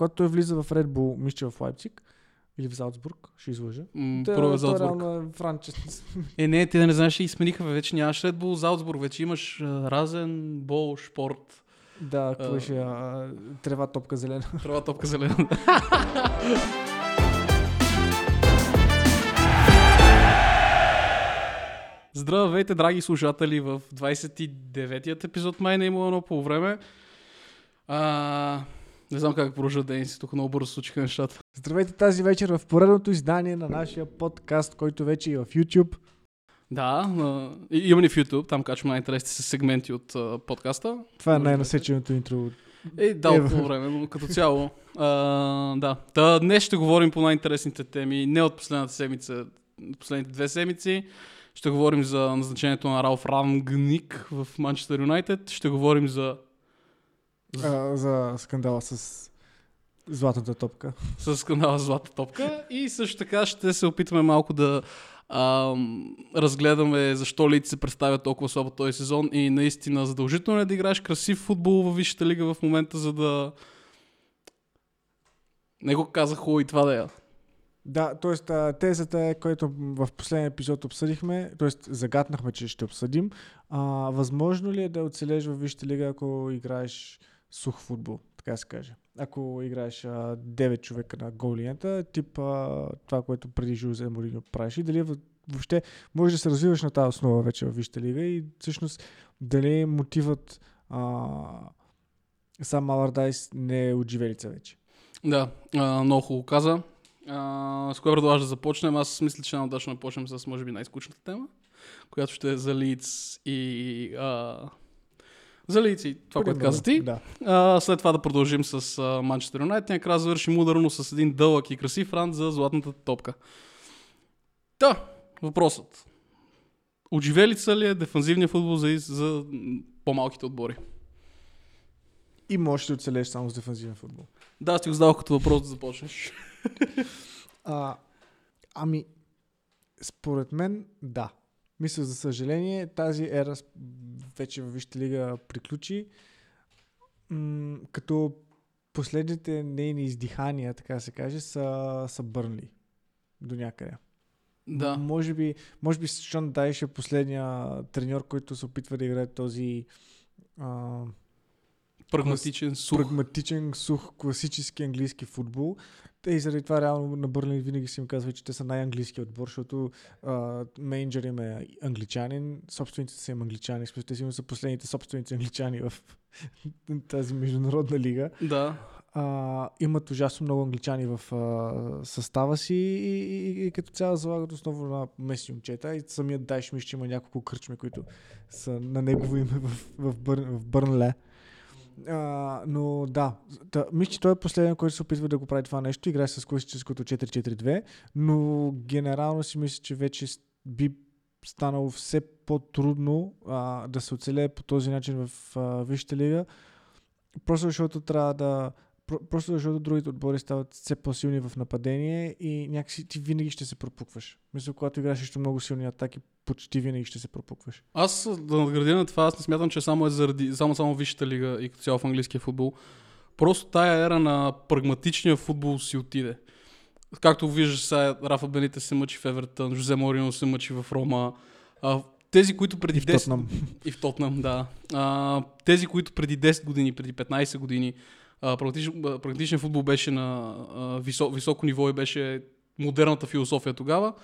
когато той влиза в Редбол, мисля в Лайпциг, или в Залцбург, ще излъжа. Първо е Залцбург. Не, ти да не знаеш, и смениха, вече нямаш Редбол, Залцбург, вече имаш Разен, Бол, Шпорт. Да, какво беше? Трева топка зелена. Трева топка зелена. Здравейте, драги слушатели, в 29-тият епизод май не имало едно по време. Не знам как продължат ден си, тук много бързо случиха нещата. Здравейте тази вечер в поредното издание на нашия подкаст, който вече е в YouTube. Да, имаме в YouTube, там качваме най-интересни се сегменти от подкаста. Това е най-насеченото интро. Да, от това време, но като цяло. Да. Та, днес ще говорим по най-интересните теми, не от последната седмица, последните две седмици. Ще говорим за назначението на Ралф Рангник в Манчестър Юнайтед. Ще говорим за скандала с Златната топка. С скандала с Златната топка. И също така ще се опитаме малко да разгледаме защо Лидс се представя толкова слабо този сезон и наистина задължително е да играеш красив футбол във Висшата лига в момента, за да... Не го казах хубаво и това да я. Да, т.е. тезата е, която в последния епизод обсъдихме, т.е. загатнахме, че ще обсъдим. Възможно ли е да оцелеш във Висшата лига, ако играеш сух футбол, така се каже? Ако играеш 9 човека на гол линията, тип това, което преди Жозе Морино правиш, и дали въобще можеш да се развиваш на тази основа вече във Висшата лига и всъщност дали мотивът сам Алардайс не е от живелица вече? Да, много хубаво каза. С кое предлагаш да започнем? Аз мисля, че най-удачно да почнем с, може би, най-скучната тема, която ще е за Лидс и... за Лидс и това, което каза ти. Да. След това да продължим с Манчестър Юнайтед. Накрая завършим ударно с един дълъг и красив ран за Златната топка. Та, въпросът. Отживелица ли е дефанзивния футбол за по-малките отбори? И можеш да оцелеш само с дефанзивен футбол. Да, аз ти го задавах като въпрос да започнеш. Ами, според мен, да. Мисля, за съжаление, тази ера вече във Висшата лига приключи. Като последните нейни издихания, така се каже, са Бърнли. До някъде. Да. Може би Шон Дайш е последния треньор, който се опитва да играе този... Прагматичен, сух, класически английски футбол. Те и заради това реално на Бърнли винаги си им казва, че те са най-английски отбор, защото мениджър им е англичанин, собствените са им англичани, те си са последните собствените англичани в тази международна лига. Да. Имат ужасно много англичани в състава си и като цяло залагат основно на местни момчета и самият Дайш мисля, че има няколко кръчми, които са на негово име в Бърнли. Но да, мисля, че той е последен, който се опитва да го прави това нещо, играе с класическото 4-4-2, но генерално си мисля, че вече би станало все по-трудно да се оцелее по този начин в Висшата лига, просто защото другите отбори стават все по-силни в нападение и някакси ти винаги ще се пропукваш. Мисля, когато играеш нещо много силни атаки, почти винаги ще се пропукваш. Аз да надградя на това, аз не смятам, че само е заради само Висшата лига и като цяло в английския футбол. Просто тая ера на прагматичния футбол си отиде. Както виждаш сега, Рафа Бенитес се мъчи в Евертън, Жозе Морино се мъчи в Рома. Тези, които преди 10... И в Тотнам, да. Тези, които преди 10 години, преди 15 години прагматичен футбол беше на високо ниво и беше модерната философия тогава.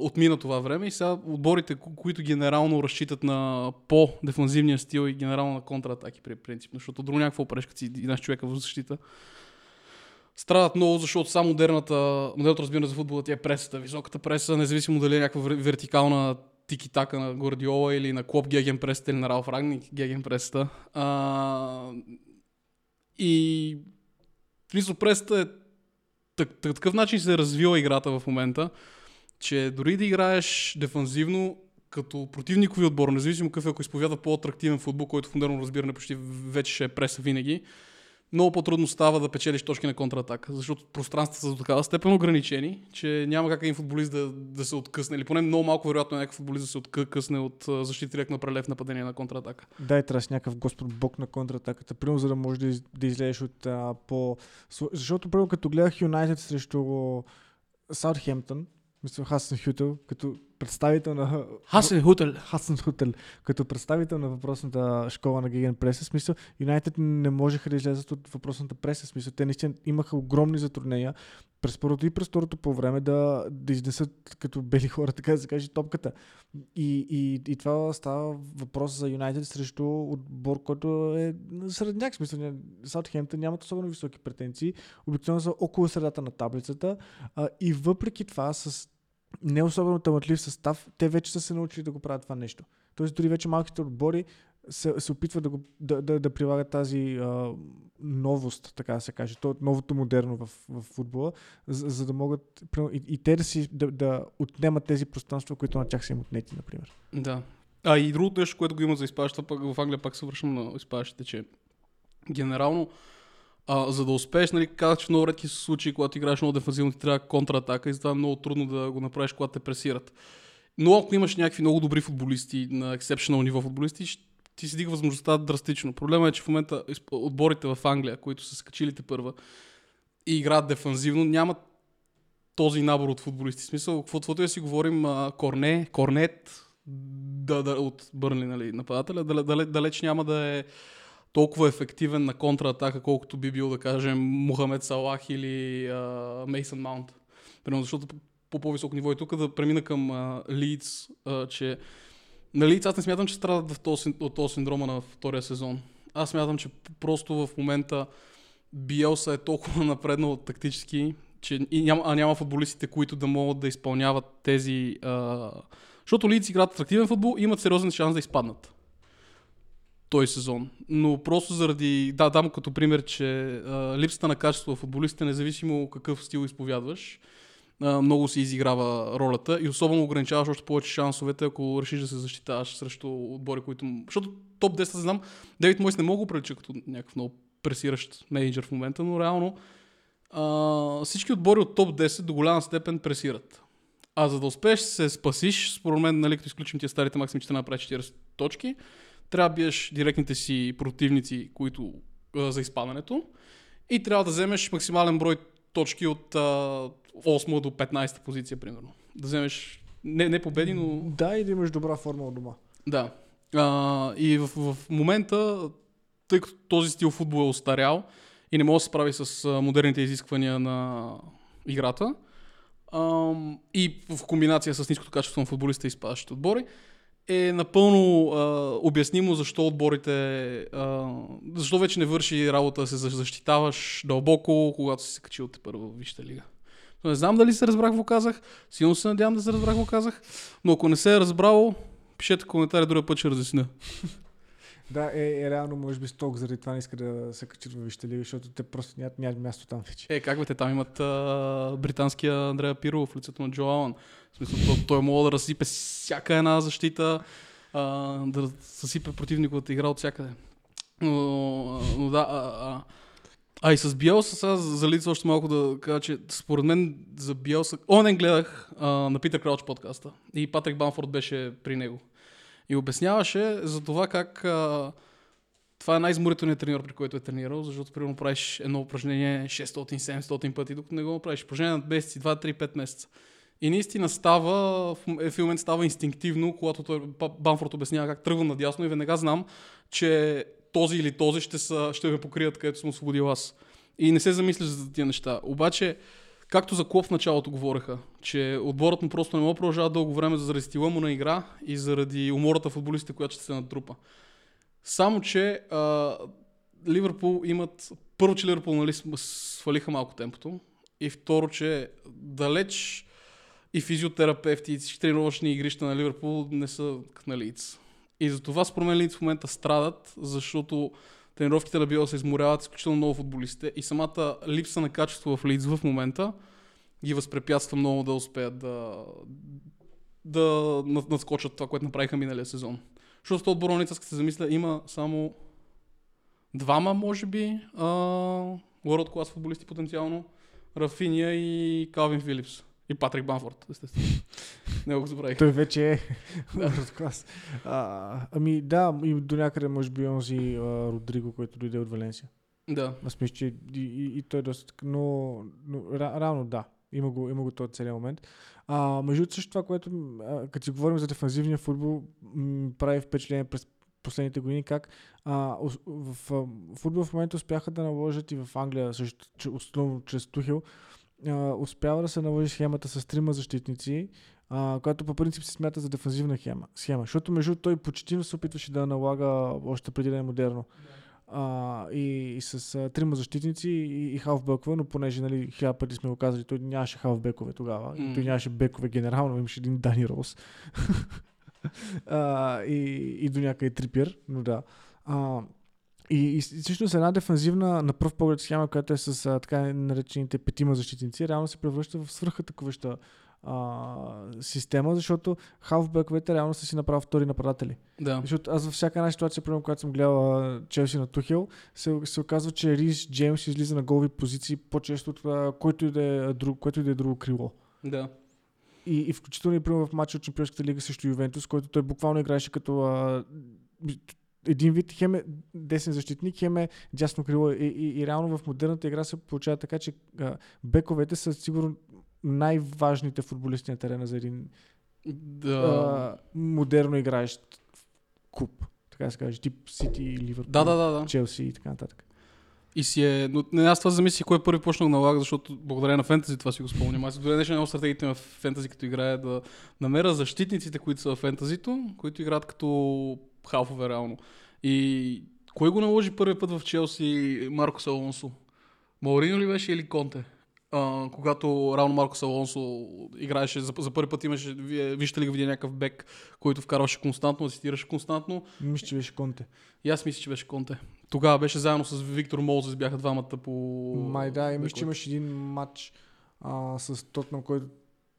Отмина това време и сега отборите, които генерално разчитат на по-дефанзивния стил и генерално на контратаки, принципно, защото друго някакво прешка си и наш човека в защита. Страдат много, защото само модерното разбиране за футбола ти е пресата, високата преса, независимо дали е някаква вертикална тики-така на Гордиола или на Клоп Геген пресата или на Ралф Рангник Геген пресата. И мисля, пресата е такъв начин се развива играта в момента, че дори да играеш дефанзивно, като противникови отбор, независимо какъв е, ако изповяда по-атрактивен футбол, който в модерно разбиране почти вече ще е преса винаги, много по-трудно става да печелиш точки на контратака, защото пространствата са до такава степен ограничени, че няма как един футболист да се откъсне, или поне много малко вероятно някакъв футболист да се откъсне от защитник на прелев нападение на контратака. Да, и трябва с някакъв господ бог на контратаката, примерно за да можеш да излезеш от по... Защото първо като гледах Юнайтед срещу Саутхемптън, мисля Хасен Хютел, като представител на... Хасен Хютел. Като представител на въпросната школа на Геген преса, смисъл, Юнайтед не можеха да излязат от въпросната преса, смисъл, те наистина имаха огромни затруднения през първото и през второто по време да изнесат като бели хора, така да се каже, топката. И това става въпрос за Юнайтед срещу отбор, който е средняк, смисъл. Саутхемптън нямат особено високи претенции, обикновено са около средата на таблицата, и въпреки това с не особено талантлив състав, те вече са се научили да го правят това нещо. Тоест дори вече малките отбори се опитват да прилагат тази новост, така да се каже, то новото модерно в футбола, за да могат и те да отнемат тези пространства, които на тях са им отнети, например. Да. А и другото нещо, което го има за изпадащата, пък в Англия пак се връщам на изпадащите, че генерално за да успееш, нали, казах, че в много редки случаи, когато играеш много дефанзивно, ти трябва контратака и затова е много трудно да го направиш, когато те пресират. Но ако имаш някакви много добри футболисти на ексепшнъл ниво футболисти, ти си дига възможността драстично. Проблема е, че в момента отборите в Англия, които са скачили тепърва и играят дефанзивно, нямат този набор от футболисти. В смисъл, каквото и да си говорим, Корнет от Бърнли, нали, нападателя, далеч няма да е толкова ефективен на контратака, колкото би бил, да кажем, Мохамед Салах или Мейсън Маунт. Примерно, защото по по-високо ниво е тук да премина към Лидс, че на Лидс аз не смятам, че страдат от този синдрома на втория сезон. Аз смятам, че просто в момента Биелса е толкова напреднал тактически, че няма футболистите, които да могат да изпълняват тези... Защото Лидс играят атрактивен футбол и имат сериозен шанс да изпаднат този сезон. Но просто заради... Да, дам като пример, че липсата на качество в футболистите, независимо какъв стил изповядваш, много се изиграва ролята и особено ограничаваш още повече шансовете, ако решиш да се защитаваш срещу отбори, които... Защото топ 10 знам, Дейвид Мойс не мога го прилича като някакъв много пресиращ менеджер в момента, но реално всички отбори от топ 10 до голяма степен пресират. А за да успееш се спасиш, според мен, нали, като изключим тия старите максимум, че те направи 40 точки, трябва да биеш директните си противници, които за изпадането, и трябва да вземеш максимален брой точки от 8 до 15 позиция, примерно. Да вземеш не победи, но... Да, и да имаш добра форма от дома. Да. И в момента, тъй като този стил футбол е остарял и не може да се справи с модерните изисквания на играта, и в комбинация с ниското качество на футболиста и изпадащите отбори, е напълно обяснимо защо отборите, защо вече не върши работа да се защитаваш дълбоко, когато си се качил тепърва в Висшата лига. Не знам дали се разбрах какво казах, силно се надявам да се разбрах какво казах, но ако не се е разбрало, пишете коментари, другия път ще разясня. Да, реално може би сток заради това не иска да се качат във Висшата лига, защото те просто нямат място там вече. Как бе, те там имат британския Андрея Пиро в лицето на Джо Алън. В смисъл, той мога да разсипе всяка една защита, да съсипе противниковата игра от всякъде. Но да, и с Биелса сега за Лидса още малко да кажа, че според мен за Биелса... Онен гледах на Питър Крауч подкаста и Патрик Банфорд беше при него. И обясняваше за това как това е най-изморителният треньор, при който е тренирал, защото примерно правиш едно упражнение 600-700 пъти, докато не го направиш упражнение на месеци, 2-3-5 месеца. И наистина става, в момента става инстинктивно, когато той, Банфорд, обяснява как тръгвам надясно и веднага знам, че този или този ще ме покрият, където съм освободил аз. И не се замисляш за тия неща. Обаче, както за Клоп в началото говореха, че отборът му просто не мога продължава дълго време заради стила му на игра и заради умората футболистите, която ще се натрупа. Само че Ливърпул имат... Първо, че Ливърпул, нали, свалиха малко темпото, и второ, че далеч и физиотерапевти, и тренировъчни игрища на Ливърпул не са на Лидс. И затова според мен Лидс в момента страдат, защото тренировките на Биелса изморяват изключително много футболистите и самата липса на качество в Лидс в момента ги възпрепятства много да успеят да надскочат това, което направиха миналия сезон. Защото отбора на Лидс, като се замисля, има само Двама, може би, World Class футболисти потенциално, Рафиния и Калвин Филипс. И Патрик Банфорд, естествено. Не го забравих. Той вече е World Class. Ами да, и до някъде може би онзи Родриго, който дойде от Валенсия. Да. Аз мисля, че и той е доста, но рано да. Има го този целият момент. Между също това, което като си говорим за дефанзивния футбол, прави впечатление през последните години, как в футбол в момента успяха да наложат и в Англия, също, основно чрез Тухел, успява да се наложи схемата с трима защитници, която по принцип се смята за дефанзивна схема. Защото между той почти се опитваше да налага още преди да е модерно. И с трима защитници и халфбекове, но понеже хиляда пъти сме го казали, той нямаше халфбекове тогава, той нямаше бекове генерално, имаше един Дани Роуз и до някъде Трипиер, но да. И всъщност една дефанзивна на пръв поглед схема, която е с така наречените петима защитници, реално се превръща в свръхатакуваща система, защото халфбековете реално са си направи втори нападатели. Да. Защото аз във всяка една ситуация, примерно, когато съм гледал Челси на Тухел, се оказва, че Рис Джеймс излиза на голови позиции по-често от който и да е друго крило. Да. И включително и примерно в матча от Чемпионската лига срещу Ювентус, който той буквално играеше като един вид хем е десен защитник, хем е дясно крило. И реално в модерната игра се получава така, че бековете са сигурно най-важните футболисти на терена за един модерно играещ клуб. Така се каже, тип Сити, Ливърпул, Челси и така нататък. И си е... Но аз това замислих кой е първи почнах да налага, защото благодаря на фентези това си го спомням. Аз дори нещо една от стратегиите на фентези, като играе да намеря защитниците, които са в фентезито, които играят като халфове реално. И кой го наложи първи път в Челси Маркос Алонсо? Морино ли беше или Конте? Когато равно Маркос Алонсо играеше, за първи път имаше, вижте ли го видя някакъв бек, който вкарваше константно, асистираше константно. Мисля, че беше Конте. И аз мисля, че беше Конте. Тогава беше заедно с Виктор Молзес, бяха двамата по... Май да, и мисля, че имаш един матч с Тотнам, който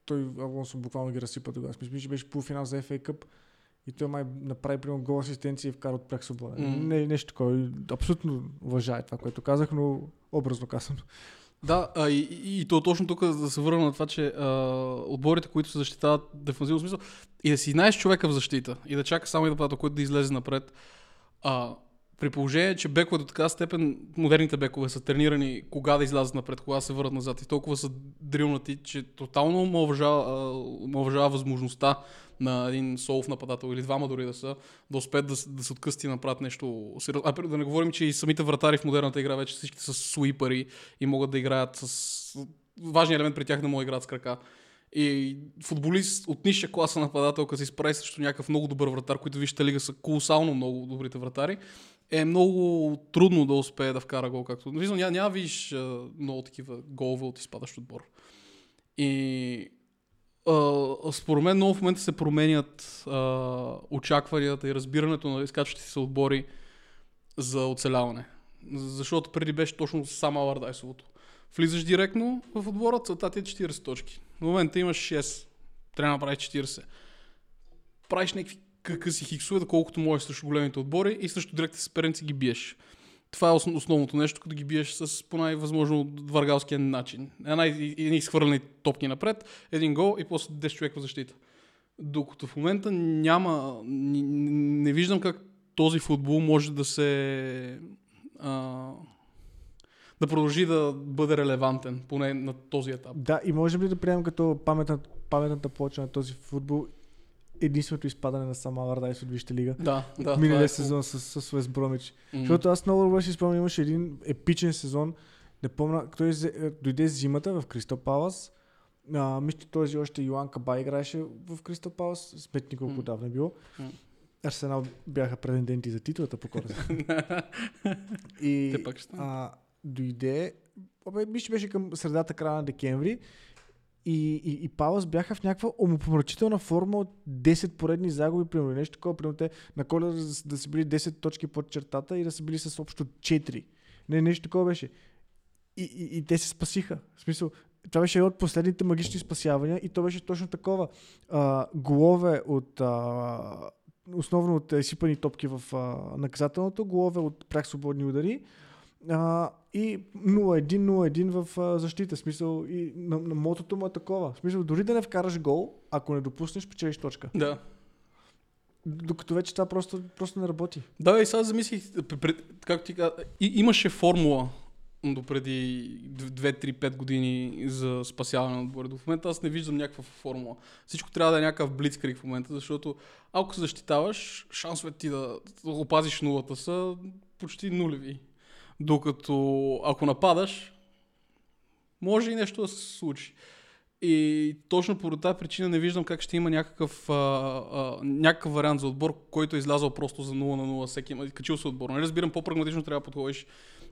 той Алонсо буквално ги разсипа тогава. Мисля, че беше полуфинал за FA Cup и той май направи примерно гол асистенция и вкара от прексоблада. Не, нещо такова. Абсолютно уважае това, което казах, но образно казано. Да, и то точно тук да се върна на това, че отборите, които се защитават дефанзивно смисъл, и да си знаеш човека в защита, и да чака само и да пада, който да излезе напред. При положение, че бекове до така степен, модерните бекове са тренирани кога да излязат напред, кога да се върнат назад и толкова са дрилнати, че тотално омаловажава възможността на един солов нападател или двама дори да са, да успеят да се откъсти и направят нещо сериозно. Да не говорим, че и самите вратари в модерната игра вече всички са суипари и могат да играят с... Важният елемент при тях да могат да играят с крака. И футболист от ниша класа нападател, като се изправи срещу някакъв много добър вратар, които вижте лига са колосално много добрите вратари, е много трудно да успее да вкара гол, както... Няма виж много такива голове от изпадащ отбор. И според мен много в момента се променят очакванията и разбирането на изкачващите се отбори за оцеляване. Защото преди беше точно само Алардайсовото. Влизаш директно в отбора, целта ти е 40 точки. В момента имаш 6, трябва да направиш 40. Правиш някакви къси хиксове, доколкото можеш срещу големите отбори и срещу директните съперници ги биеш. Това е основното нещо, като ги биеш с по най-възможно варгалския начин. Едни изхвърлени топки напред, един гол и после 10 човека в защита. Докато в момента няма... Не виждам как този футбол може да се... да продължи да бъде релевантен, поне на този етап. Да, и можем ли да приемем като паметната плоча на този футбол единственото изпадане на Сам Алардайс от Висшата лига? Да. Миналия сезон с Уест Бромвич. Защото аз много добре си спомням, имаше един епичен сезон. Не помня, той дойде зимата в Кристал Палас. Мисля, че този още Йоан Каба играеше в Кристал Палас. Спет николко отдавна било. Арсенал бяха претенденти за титлата по корза. Те пак ще дойде, мисля, беше към средата края на декември и Палас бяха в някаква омопомрачителна форма от 10 поредни загуби, примерно нещо такова, примерно те на Коледа да са били 10 точки под чертата и да са били с общо 4. Нещо такова беше. И те се спасиха. В смисъл, това беше едно от последните магични спасявания и то беше точно такова. Голове от основно от сипани топки в наказателното, голове от прях свободни удари и 0-1 в защита. Смисъл, и на мотото му е такова. Смисъл, дори да не вкараш гол, ако не допуснеш, печелиш точка. Да. Докато вече това просто не работи. Да, и сега замислих, както ти казах, имаше формула допреди 2-3-5 години за спасяване на отбора. В момента аз не виждам някаква формула. Всичко трябва да е някакъв блицкриг в момента, защото ако се защитаваш, шансовете ти да опазиш нулата са почти нулеви. Докато ако нападаш, може и нещо да се случи. И точно по тази причина не виждам как ще има някакъв вариант за отбор, който е излязъл просто за 0-0 всеки. Качил се отбор. Не разбирам, по-прагматично трябва да подходиш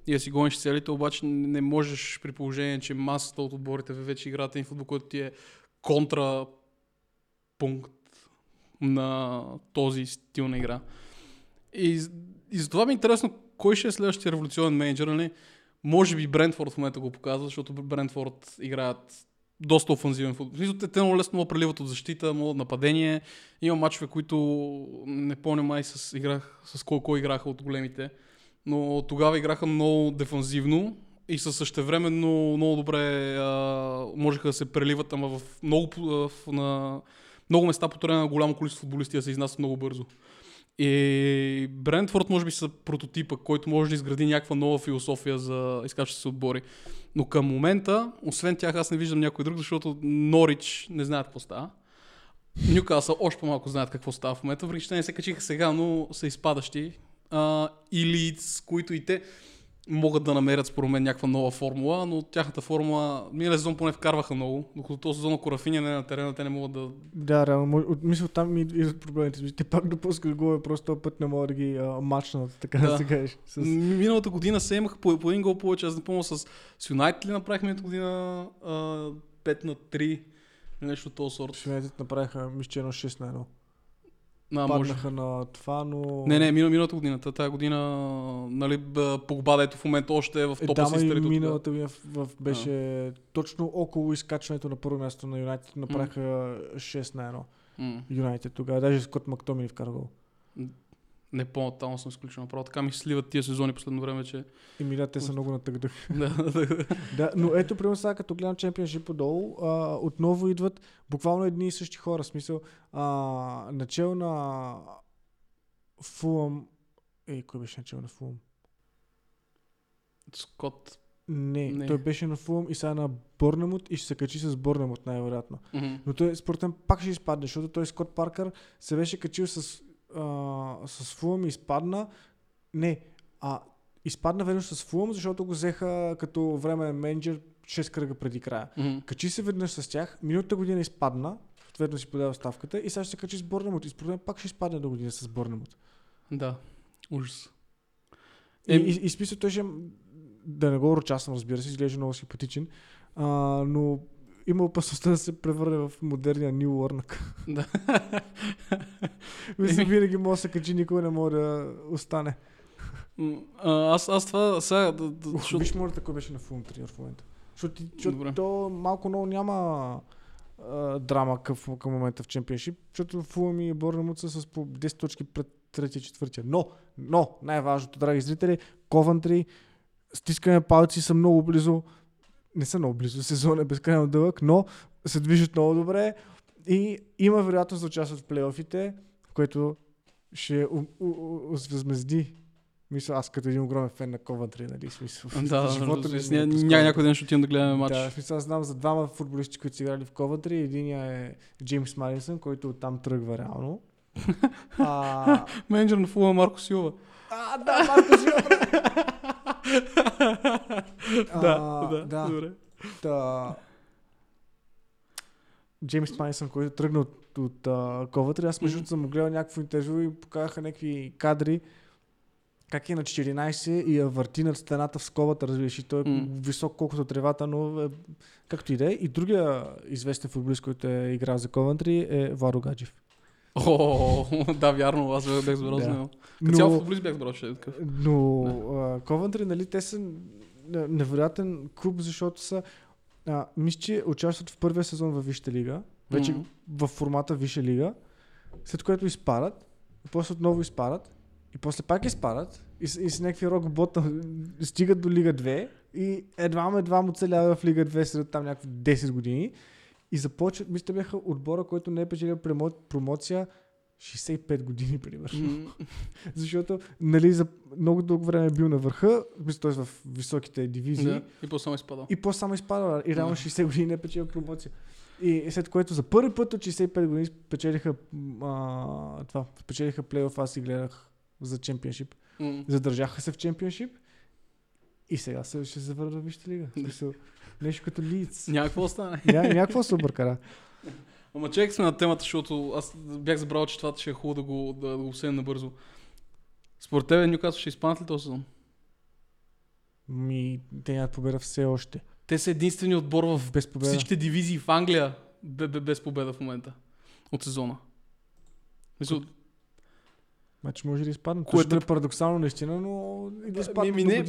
и да си гониш целите, обаче не можеш при положение, че масата от отборите вече играят един футбол, който ти е контрапункт на този стил на игра. И затова ми е интересно кой ще е следващия революционен менеджер, нали? Може би Брентфорд в момента го показва, защото Брентфорд играят доста офанзивен футбол. Те много лесно преливат от защита, много нападение. Има мачове, които не помня май с кой играха от големите. Но тогава играха много дефанзивно и същевременно много добре можеха да се преливат, ама на много места по терена на голямо количество футболисти да се изнасят много бързо. И Брентфорд може би са прототипа, който може да изгради някаква нова философия за изкачващи се отбори. Но към момента, освен тях, аз не виждам някой друг, защото Норич не знаят какво става. Нюкасъл още по-малко знаят какво става в момента. Въпреки че не се качиха сега, но са изпадащи. И Лидс, които и те могат да намерят според мен някаква нова формула, но тяхната формула миналия сезон поне вкарваха много, докато този сезон ако Рафиня не е на терена, те не могат да... Да, реално, мисля там и идват проблемите. Те пак допускат голове, просто този път не могат да ги мачнат, така да се кажеш. Миналата година се имаха по един гол повече, аз не помня с Юнайтед ли направихме миналата година 5-3, нещо от този сорт. С Юнайтед направиха мисля, че 6-1. Паднаха на това, но... Не, миналата година. Тая година, нали, Погба, дето в момента още е в топа си старите. Да, миналата година беше точно около изкачването на първо място на Юнайтед. Направиха 6-1 Юнайтед тогава. Даже Скот Мактомини вкара гол. Не по-натално съм изключен направо. Така ми сливат тия сезони последно време, че... Те са много натъгдъх. Да, но ето, примерно сега, като гледам чемпионшип отдолу, отново идват буквално едни и същи хора. В смисъл, начало на Фулъм... Кой беше начало на Фулъм? Скот. Не, той беше на Фулъм и сега на Борнемут и ще се качи с Борнемут, най-вероятно. Но той, според мен, пак ще изпадне, защото той Скот Паркър се беше качил с Фулъм изпадна. Изпадна веднъж с Фулъм, защото го взеха като временен менеджер 6 кръга преди края. Качи се веднъж с тях, миналата година изпадна, ответно си подаде оставката и сега ще се качи с Борнемут. И според мен пак ще изпадне до година с Борнемут. Да, ужас. И списъл той ще... Да не го ручасвам, разбира се, изглежда много симпатичен, но има опасността да се превърне в модерния Нил Уорнък. Да. Мисля, винаги може да се качи, никога не може да остане. Аз това сега... Виж, може такой беше на Фулъм тренер в момента. Защото то малко много няма драма към момента в чемпионшип, защото Фулъм и Борнемут са с по 10 точки пред 3-4. Но най-важното, драги зрители, Ковентри, стискане палци, са много близо. Не са много близо, сезон е безкрайно дълъг, но се движат много добре и има вероятност да участват в плейофите, в което ще възмезди. Мисля, аз като един огромен фен на Ковентри, нали, смисъл. Да, някой ден ще отидем да гледаме матч. Да, смисъл, аз знам за двама футболисти, които са играли в Ковентри. Единия е Джеймс Маринсън, който оттам тръгва реално. Менеджер на Фулъм Марко Силва. Да, Марко Силва, да, добре. Джеймс Майсън, който тръгна от Ковентри, аз между съм гледал някакво интервю и показаха някакви кадри, как е на 14 и върти над стената в скобата, разбираш, и той е висок колкото тревата, но както и да е. И другия известен футболист, който е играл за Ковентри, е Владо Гаджев. Да, вярно, аз бях забрал за него. Цял футболист бях забрал, че е такъв. Но Ковентри, нали, те са невероятен клуб, защото са мисля, че участват в първия сезон във Висша лига, вече в формата Висша лига, след което изпадат и после отново изпадат, и после пак изпадат, и с някакви рок-бота стигат до Лига 2 и едва оцелява в Лига 2 след там някакви 10 години и започват, мисля, бяха отбора, който не е печелил промоция 65 години, примерно. Защото, нали, за много дълго време е бил на върха, т.е. в високите дивизии. Да, и по-само изпадал. И реално 60 години не е печелил промоция. И след което за първи път от 65 години спечелиха плейоф, аз си гледах за чемпионшип. Задържаха се в чемпионшип и сега ще се върна в Висшата лига. Нещо като Лидс. Някакво остане. Някакво се объркара. Ама чеках сме на темата, защото аз бях забрал, че това ще е хубаво да го обсъдим набързо. Според тебе Нюкасъл ще изпаднат ли този сезон? Те нямат победа все още. Те са единствени отбор в всичките дивизии в Англия без победа в момента от сезона. Значи може да изпаднат. Което е парадоксално наистина, но и да изпаднат.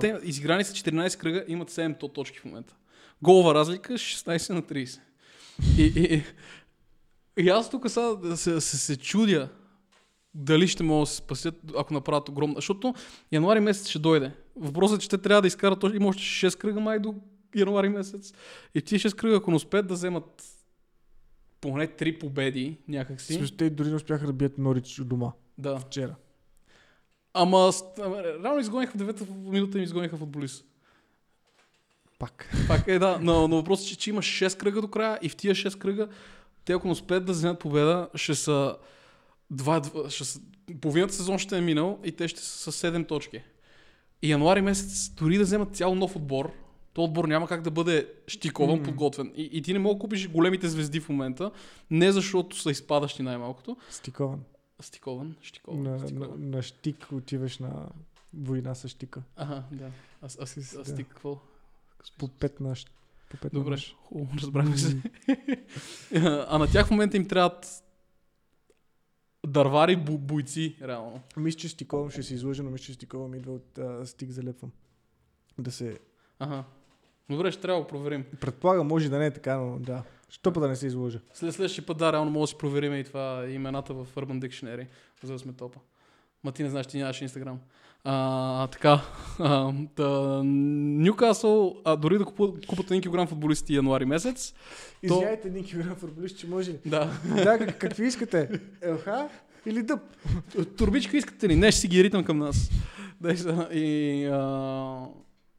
Те изиграни са 14 кръга, имат 7 точки в момента. Голова разлика 16-30. И аз тук сега се чудя дали ще могат да се спасят, ако направят огромна. Защото януари месец ще дойде. Въпросът е, че те трябва да изкарат точно има още 6 кръга май до януари месец. И тия 6 кръга, ако не успеят да вземат поне 3 победи някакси. Също те дори не успяха да бият Норич дома. Да. Вчера. Ама реално изгониха в 9-та минута и изгониха футболист. Пак е, да, но въпросът е, че има 6 кръга до края и в тия 6 кръга те ако не успеят да вземат победа, ще са половината сезон ще е минал и те ще са с 7 точки. И януари месец, дори да вземат цял нов отбор, този отбор няма как да бъде щикован, подготвен. И ти не мога да купиш големите звезди в момента, не защото са изпадащи най-малкото. Стикован. На щик отиваш на война с щика. Ага, да. А стик какво? По 15. Добре, хубаво, разбрахме се. А на тях в момента им трябват дървари, бойци, реално. Мисля, че Стиковам ще се излъжа, но мисля, че Стиковам идва от Стик залепвам. Да се... Ага. Добре, ще трябва да проверим. Предполагам, може да не е така, но да. Що път да не се излъжа? Следващия път, да, реално може да си проверим и това имената в Urban Dictionary, за да сме топа. Ма ти не знаеш, ти нямаш Инстаграм. Така, Нюкасъл, дори да купат 1 кг футболисти януари месец. Изяйте 1 кг футболисти, че може ли? Да, какви искате? ЛХ или дъб? Турбичка искате ли? Не, ще си ги ритам към нас.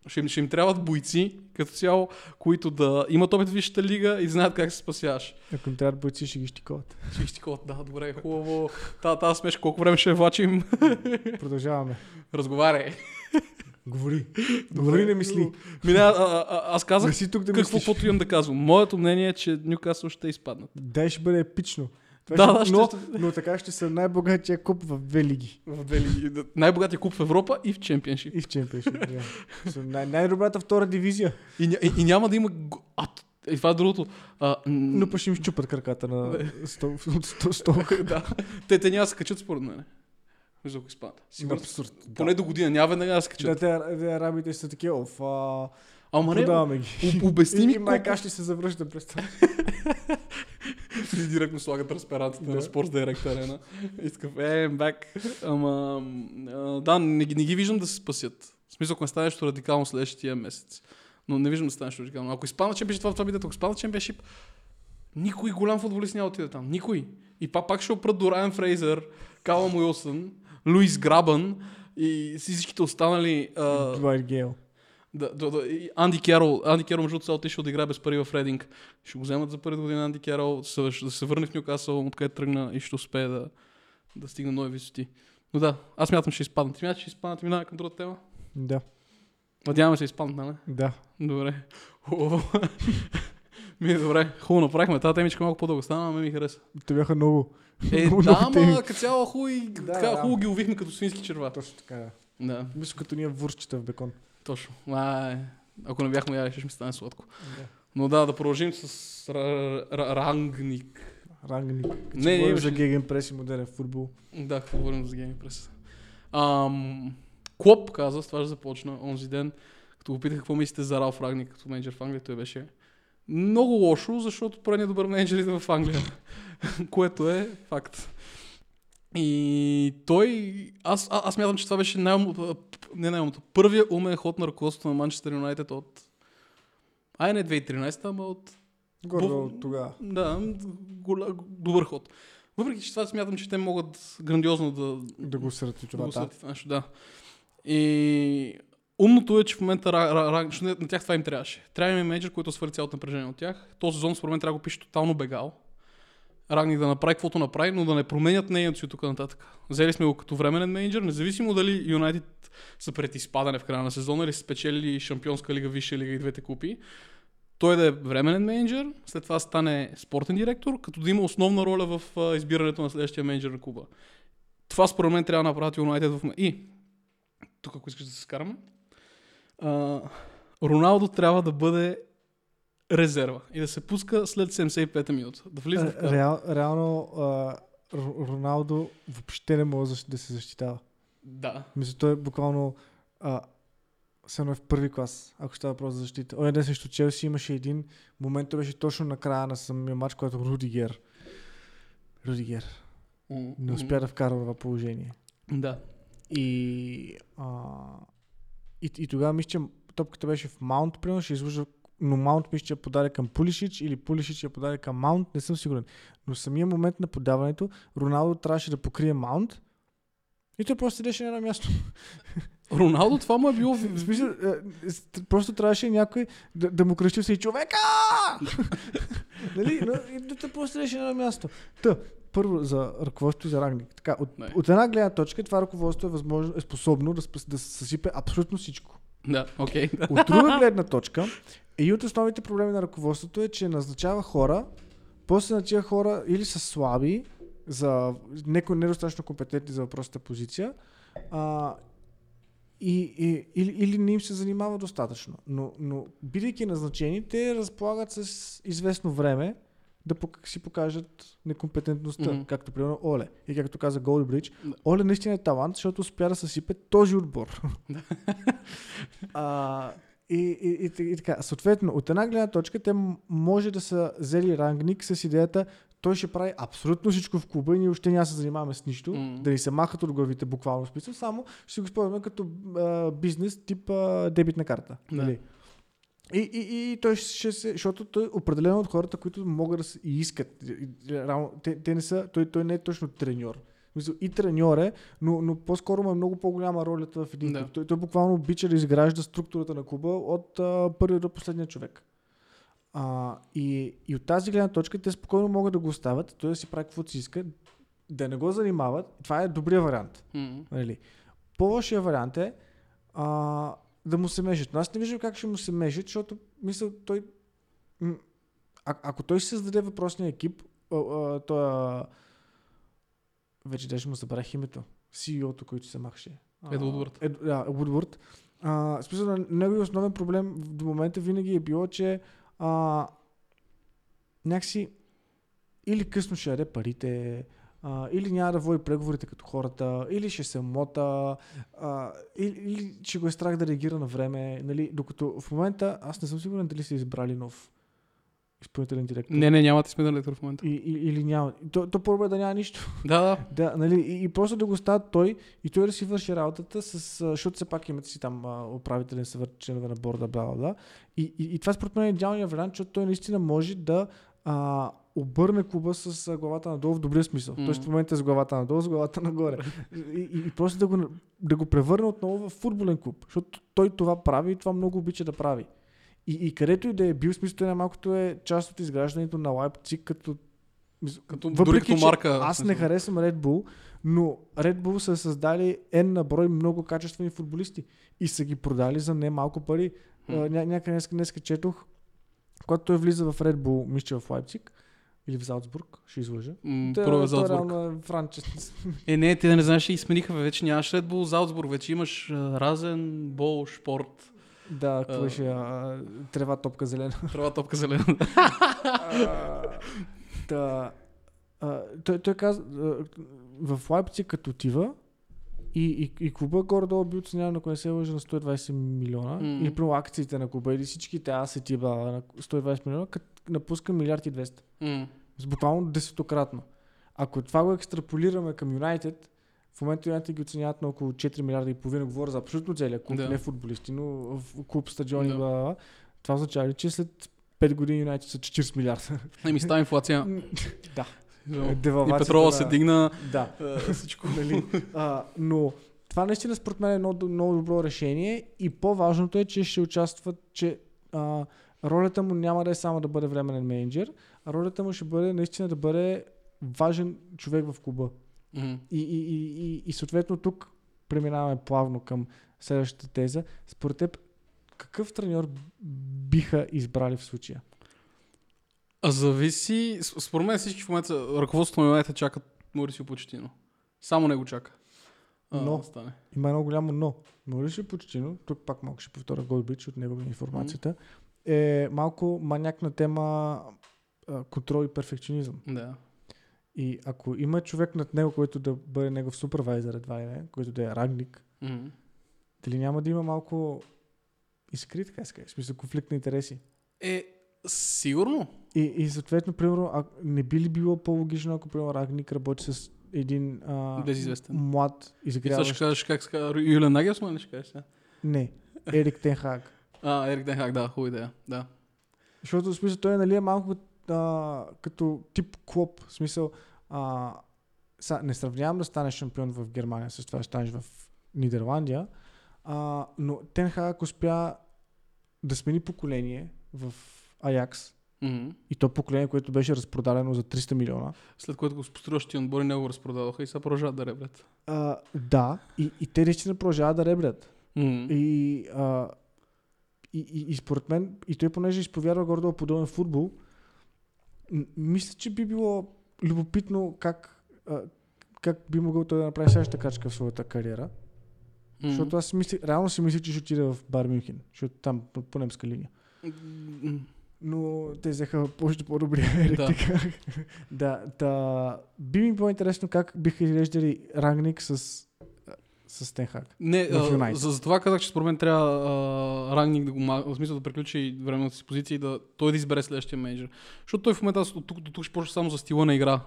Ще им трябват бойци, като цяло, които да имат опит в Висшата лига и знаят как се спасяваш. Ако им трябват бойци, ще ги щиковат. Ще ги щиковат, да, добре, хубаво. Та смеш, колко време ще влачим? Продължаваме. Разговаряй. Говори, не мисли. Аз казах, да каквото имам да казвам. Моето мнение е, че Нюкасъл ще изпаднат. Да, ще бъде епично. Но така ще са най-богатия клуб в две лиги. Най-богатия клуб в Европа и в Чемпионшип. Най-добрата втора дивизия. И няма да има... И това е другото. Но па ще им щупат краката на стока. Те няма да се качат според мен. За ако изпадат. Поне до година няма веднага да се качат. Да, те арабите са такива. Продаваме ги. Обясни ми колко... И майка ще се завръща през това. Директно слагат разператите на Sports Direct Arena. Искам, бак. Ама, да, не ги виждам да се спасят. В смисъл, ако не стане нещо радикално следващия месец. Но не виждам да стане нещо радикално. Ако изпадна чемпионшип, това биде, ако изпадна чемпионшип, никой голям футболист няма отиде там. Никой. И пак ще опрат до Райан Фрейзър, Калъм Уилсън, Луис Грабън и всичките останали... Дуайт Гейл. Анди Керол. Анди Керол, между другото, отишъл да играе без пари в Рединг. Ще го вземат за първи година Анди Керол, да се върне в Нюкасъл, откъдето тръгна и ще успее да стигне нови висоти. Но да, аз мятам, ще изпаднат. Ти мяташ, ще изпаднат и минава към другата тема? Да. Надяваме се изпаднат, не? Да. Добре. Добре, хубаво направихме. Тази темичка малко по-дълго стана, ме ми хареса. Те бяха много. Да, ама като цяло хубаво ги увихме като свински черва. Точно така. Да. Мисля, като ние вурчета в бекон. Точно. Ако не бяхме яли, ще ми стане сладко. Yeah. Но да продължим с Рангник. Рангник. Не, говорим за Геген преса и модерен футбол. Да, какво говорим за Геген преса. Клоп каза, с това ще започна онзи ден, като го питах какво мислите за Ралф Рангник като менеджер в Англия, той беше много лошо, защото поредният добър менеджер е в Англия, което е факт. И той... Аз мятам, че това беше първият умен ход на ръководството на Манчестър Юнайтед от... Ай, не 2013-та, ама от... Гордо тогава. Да, добър ход. Въпреки, че това смятам, че те могат грандиозно да го сърти това. Да. И умното е, че в момента на тях това им трябваше. Трябва им менеджер, който свали цялото напрежение от тях. Този сезон според мен трябва да го пише тотално бегал. Рангник да направи каквото направи, но да не променят мнението си от тук нататък. Взели сме го като временен менеджер, независимо дали Юнайтед са пред изпадане в края на сезона или са спечели Шампионска лига, Висша лига и двете купи. Той да е временен менеджер, след това стане спортен директор, като да има основна роля в избирането на следващия менеджер на клуба. Това според мен трябва да направят Юнайтед в момента. И, тук ако искаш да се скараме, Роналдо трябва да бъде резерва и да се пуска след 75-та минута. Да влиза така. Реално Роналдо въобще не може да се защитава. Да. Мисля, той е буквално... Съмно е в първи клас, ако ще въпрос за защита. Оня ден срещу Челси имаше един момент, той беше точно на края на самия матч, който Рудигер не успя да вкара това положение. Да. И тогава мисля, че топката беше в Маунт, примерно, ще излужа, но Маунт мисля, че я подаде към Пулишич или Пулишич я подаде към Маунт, не съм сигурен. Но самия момент на подаването, Роналдо трябваше да покрие Маунт и той просто седеше на едно място. Роналдо, това му е било... Просто трябваше някой да му крещи и човека! Нали? И да те посрещи на място. Та, първо за ръководството и за Рангник. Така, от една гледна точка, това ръководство е способно да съсипе абсолютно всичко. Да, окей. От друга гледна точка, и от основните проблеми на ръководството е, че назначава хора, после на тия хора или са слаби, за некои недостатъчно компетентни за въпросната позиция, или не им се занимава достатъчно. Но бидейки назначени, те разполагат с известно време да си покажат некомпетентността, както примерно Оле. И както каза Голдбридж, Оле наистина е талант, защото успя да съсипе този отбор. И така, съответно, от една гледна точка, те може да са взели Рангник с идеята, той ще прави абсолютно всичко в клуба и ние още няма се занимаваме с нищо, да ни се махат от главите буквално списъл, само ще го използваме като бизнес тип дебитна карта. Да. И той ще се, защото той определено от хората, които могат да се и искат. Те не са, той не е точно треньор. И треньор е, но по-скоро има много по-голяма ролята в един клуб. Да. Той буквално обича да изгражда структурата на клуба от първия до последния човек. И от тази гледна точка те спокойно могат да го оставят, той да си прави каквото си иска, да не го занимават. Това е добрия вариант. Нали? По-лошия вариант е да му се мешат. Но аз не виждам как ще му се мешат, защото мисля, той... Ако той ще създаде въпросния екип, той... Вече даже му забрах името. CEO-то, който се махше. Едвард. Едвард. Специално неговият основен проблем до момента винаги е било, че някакси или късно ще яде парите, или няма да води преговорите като хората, или ще се мота, или ще го е страх да реагира на време. Нали? Докато в момента аз не съм сигурен дали са избрали нов изпълнителен директор. Не, нямате изпълнителен директор в момента. Или няма. То първо е да няма нищо. Да. Нали? И просто да го стават той да си върши работата, защото все пак имате си там управителен съвет, членове на борда, бла-бла-бла. И това според мен е идеалният вариант, защото той наистина може да обърне клуба с главата надолу в добрия смисъл. Тоест в момента с главата надолу, с главата нагоре. И просто да го превърне отново в футболен клуб, защото той това прави и това много обича да прави. И където и да е бил, смисъл най-малкото е част от изграждането на Лайпциг като въпреки, като марка. Аз не харесвам Редбол, но Редбол са създали на брой много качествени футболисти и са ги продали за не малко пари. Някъде днеска четох, когато той влиза в Редбол, мисля в Лайпциг или в Залцбург, ще излъжа. Първо е Залцбург. Не, ти да не знаеш, и смениха, вече нямаш Редбол, Залцбург, вече имаш Разен, Бол, Шпорт. Да, какво ще трева топка зелена. Трева топка зелена. Той каза, в Лайпциг като отива и клуба горе-долу би оценяван, ако не се лъжа, на 120 милиона. Или при акциите на клуба, или всичките асети на 120 милиона, като напуска 1,2 милиарда. Буквално 10-кратно. Ако това го екстраполираме към Юнайтед, в момента Юнайтед ги оценяват на около 4 милиарда и половина. Говоря за абсолютно целия клуб, да. Не футболисти, но клуб, стадиони, да. Това означава ли, че след 5 години Юнайтед са 40 милиарда? Не ми става инфлация. Да. И петрола се дигна. Да. Всичко. Нали? Но това наистина според мен е много добро решение и по-важното е, че ще участват, че ролята му няма да е само да бъде временен менеджер, а ролята му ще бъде наистина да бъде важен човек в клуба. Mm-hmm. И съответно тук преминаваме плавно към следващата теза. Според теб, какъв треньор биха избрали в случая? Зависи. Според мен всички в момента ръководството на Юнайтед чакат Маурисио Почетино. Само него чака. Но стане. Има едно голямо но. Маурисио Почетино, тук пак малко ще повторя Голбич от него информацията, е малко маняк на тема контрол и перфекционизъм. Да. И ако има човек над него, който да бъде негов супервайзър, едва ли не, който да е Рангник, mm-hmm. дали няма да има малко искри, така ска, в смисъл конфликт на интереси? Сигурно. И съответно, примерно, не би ли било по-логично, ако примерно Рангник работи с един млад изгряващ... И ще кажеш как ска, Юлиан Нагелсман ли ще кажеш? Не, Ерик Тен Хаг. Ерик Тен Хаг, да, хубава идея, да. Защото в смисъл той нали е малко като тип Клоп, в смисъл не сравнявам да станеш шампион в Германия с това да станеш в Нидерландия, но Тен Хаг успя да смени поколение в Аякс, mm-hmm. и то поколение, което беше разпродадено за 300 милиона. След което го споструваш ти отбори, не го разпродаваха и сега продължават да ребрят. Да, и те наистина продължават да ребрят. Mm-hmm. И според мен, и той понеже изповядва гордо подобен футбол, мисля, че би било любопитно как би могъл той да направи следващата крачка в своята кариера. Mm-hmm. Защото аз реално си мисля, че ще отида в Байерн Мюнхен, защото там по немска линия. Mm-hmm. Но те взеха повече по-добри електрика. Да. Би ми било интересно как биха изглеждали Рангник с Тен Хаг. Не, за това казах, че според мен трябва Рангник да го в смисъл да приключи временната си позиция и той да избере следващия менеджер. Защото той в момента от тук до тук ще почва само за стила на игра.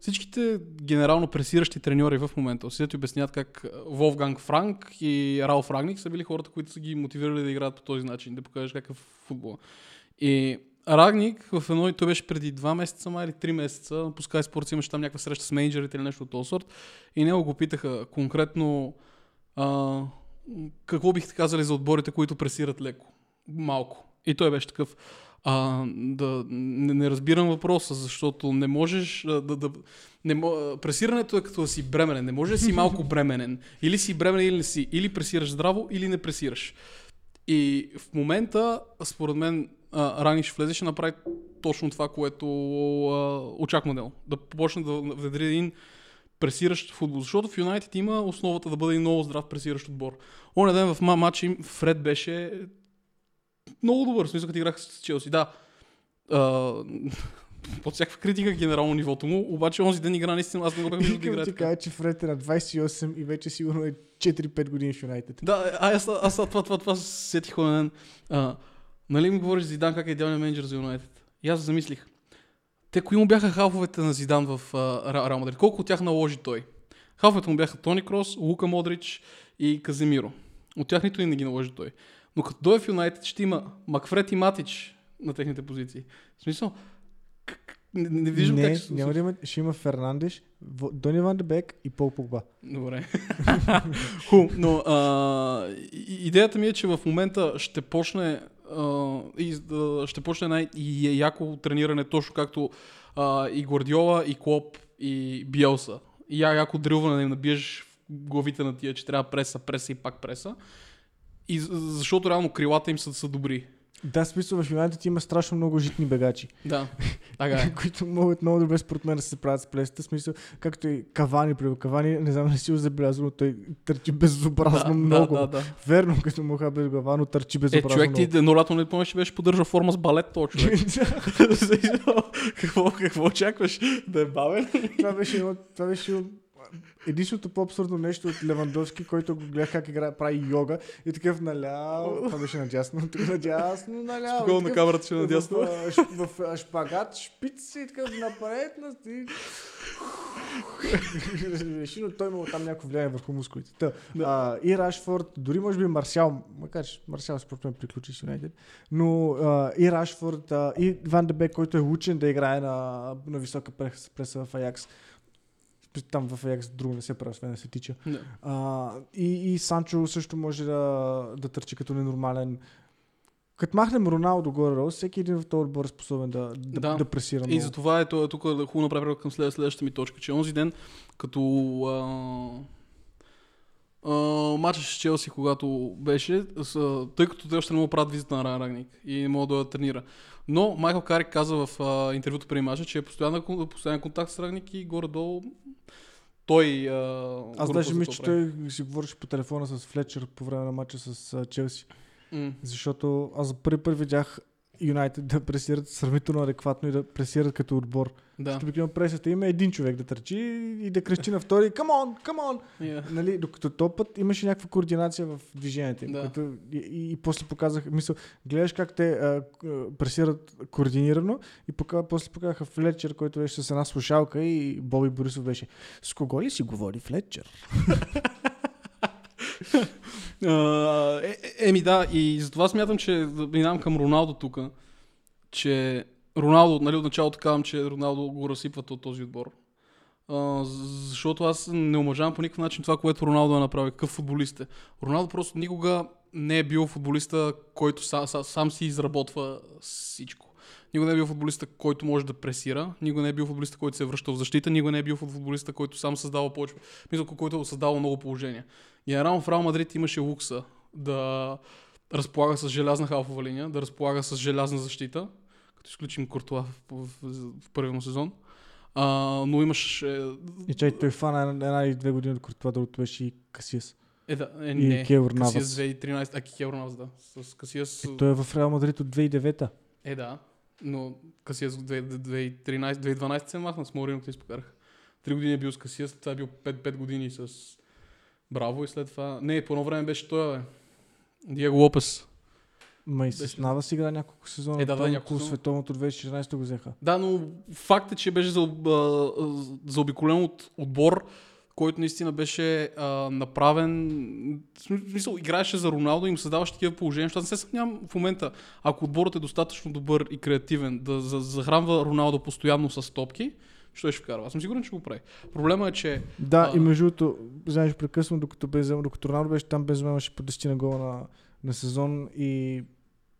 Всичките генерално пресиращи треньори в момента седят и обясняват как Волфганг Франк и Ралф Рангник са били хората, които са ги мотивирали да играят по този начин, да покажеш как е футбола. И Рангник в едно и той беше преди 2 месеца или 3 месеца, по Sky Sports имаше там някаква среща с менеджерите или нещо от този сорт и него го питаха конкретно какво бихте казали за отборите, които пресират леко, малко. И той беше такъв, не разбирам въпроса, защото не можеш пресирането е като да си бременен, не можеш да си малко бременен. Или си бременен или не си, или пресираш здраво, или не пресираш. И в момента, според мен, Рангник ще влезе, ще направи точно това, което очаква него. Да почне да внедри един пресиращ футбол. Защото в Юнайтед има основата да бъде и много здрав пресиращ отбор. Оня ден в матча им Фред беше много добър, в смисъл като играха с Челси. Да, под всякаква критика генерално нивото му, обаче онзи ден игра наистина, аз не го бях виждал да играе. Ти кажа, че Фред е на 28 и вече сигурно е 4-5 години в Юнайтед. Да, аз това сетих хубавен ден. Нали ми говориш Зидан как е идеалният менеджер за Юнайтед? И аз замислих. Те кои му бяха халфовете на Зидан в Реал Мадрид? Колко от тях наложи той? Халфовете му бяха Тони Крос, Лука Модрич и Каземиро. От тях нито и не ги наложи той. Но като дойде в Юнайтед ще има Макфред и Матич на техните позиции. В смисъл? Не виждам как ще се случва. Ще има Фернандиш, Дони Вандебек и Пол Погба. Добре. Но идеята ми е, че в момента ще почне най-яко трениране, точно както и Гордиола, и Клоп, и Биелса. И яко дрилване, да им набиеш главите на тия, че трябва преса и пак преса. И защото реално крилата им са добри. Да, смисъл в Юнайтед има страшно много житни бегачи. Да, така. Които могат много добре според мен да се правят с плесата. Смисъл, както и Кавани, не знам, не си го забелязал, но той търчи безобразно много. Да. Верно, като муха без глава, но търчи безобразно много. Човек ти еднолятно не помнеш, че беше поддържал форма с балет, точно. Какво очакваш? Да е бавен? Това беше единственото по-абсурдно нещо от Левандовски, който го гледах как играе, прави йога и такъв наляво, това беше надясно, тук надясно, наляво. Шпигол на камерата ще надясно. В шпагат, шпиц и такъв напред нас и... но той имал там някакво влияние върху мускулите. Та, и Рашфорд, дори може би Марсиал, макар че Марсиал се просто приключи с Юнайтед, но и Рашфорд, и Вандебек, който е учен да играе на висока преса в Аякс. Там в Аякс друго не се прави, освен да се тича. No. И Санчо също може да търчи като ненормален. Като махнем Роналдо горе, всеки един в този отбор е способен да пресира. И затова е тук хубаво направя към следващата ми точка, че онзи ден, като матчът с Челси, когато беше, тъй като те още не мога правят визита на Ралф Рангник и не мога да тренира. Но Майкъл Карик каза в интервюто преди матча, че е постоянен контакт с Рангник и горе-долу той... Аз даже мисля, че той си говореше по телефона с Флетчер по време на матча с Челси. Защото аз за първи видях Юнайтед да пресират сравнително адекватно и да пресират като отбор. Защото обикновено пресията има един човек да търчи и да крещи на втори come on, come on! Нали, докато този път имаше някаква координация в движението им. И после показах, мисля, гледаш как те пресират координирано и после показаха Флетчер, който беше с една слушалка и Боби Борисов беше с кого ли си говори Флетчер? Да, и затова смятам, че минавам към Роналдо тук, че Роналдо, нали, от началото казвам, че Роналдо го разсипват от този отбор. Защото аз не омъжавам по никакъв начин това, което Роналдо е направил, какъв футболист е. Роналдо просто никога не е бил футболиста, който сам си изработва всичко. Никога не е бил футболиста, който може да пресира, никога не е бил футболиста, който се връща в защита, никога не е бил футболиста, който сам създава повече, мисля, който създава много положения. Генерално в Реал Мадрид имаше лукса да разполага с желязна халфова линия, да разполага с желязна защита, като изключим Куртуа в първия му сезон. Но имаш... И чай, той фана една или две години от Куртуа, другото беше и Касиас. Не, Касиас 2013, Кехел Навас, да. С Касиас... Той е в Реал Мадрид от 2009-та. Да. Но Касиас 2013-2012 се махна, с Морино те изпокараха. 3 години е бил с Касиас, това е бил 5 години с Браво и след това... Не, по едно време беше той, Диего Лопес. Ма и с Навас игра няколко сезона. Няколко световното 2014 го взеха. Да, но факт е, че беше заобиколен от отбор, който наистина беше направен, в смисъл, играеше за Роналдо и им създаваше такива положения, защото аз не се съмнявам в момента, ако отборът е достатъчно добър и креативен да захранва Роналдо постоянно с топки, що ще вкарва? Аз съм сигурен, че го прави. Проблема е, че... Да, и между другото, знаеш, прекъсвам, докато Роналдо беше там, безумяваше по 10 на гола на сезон и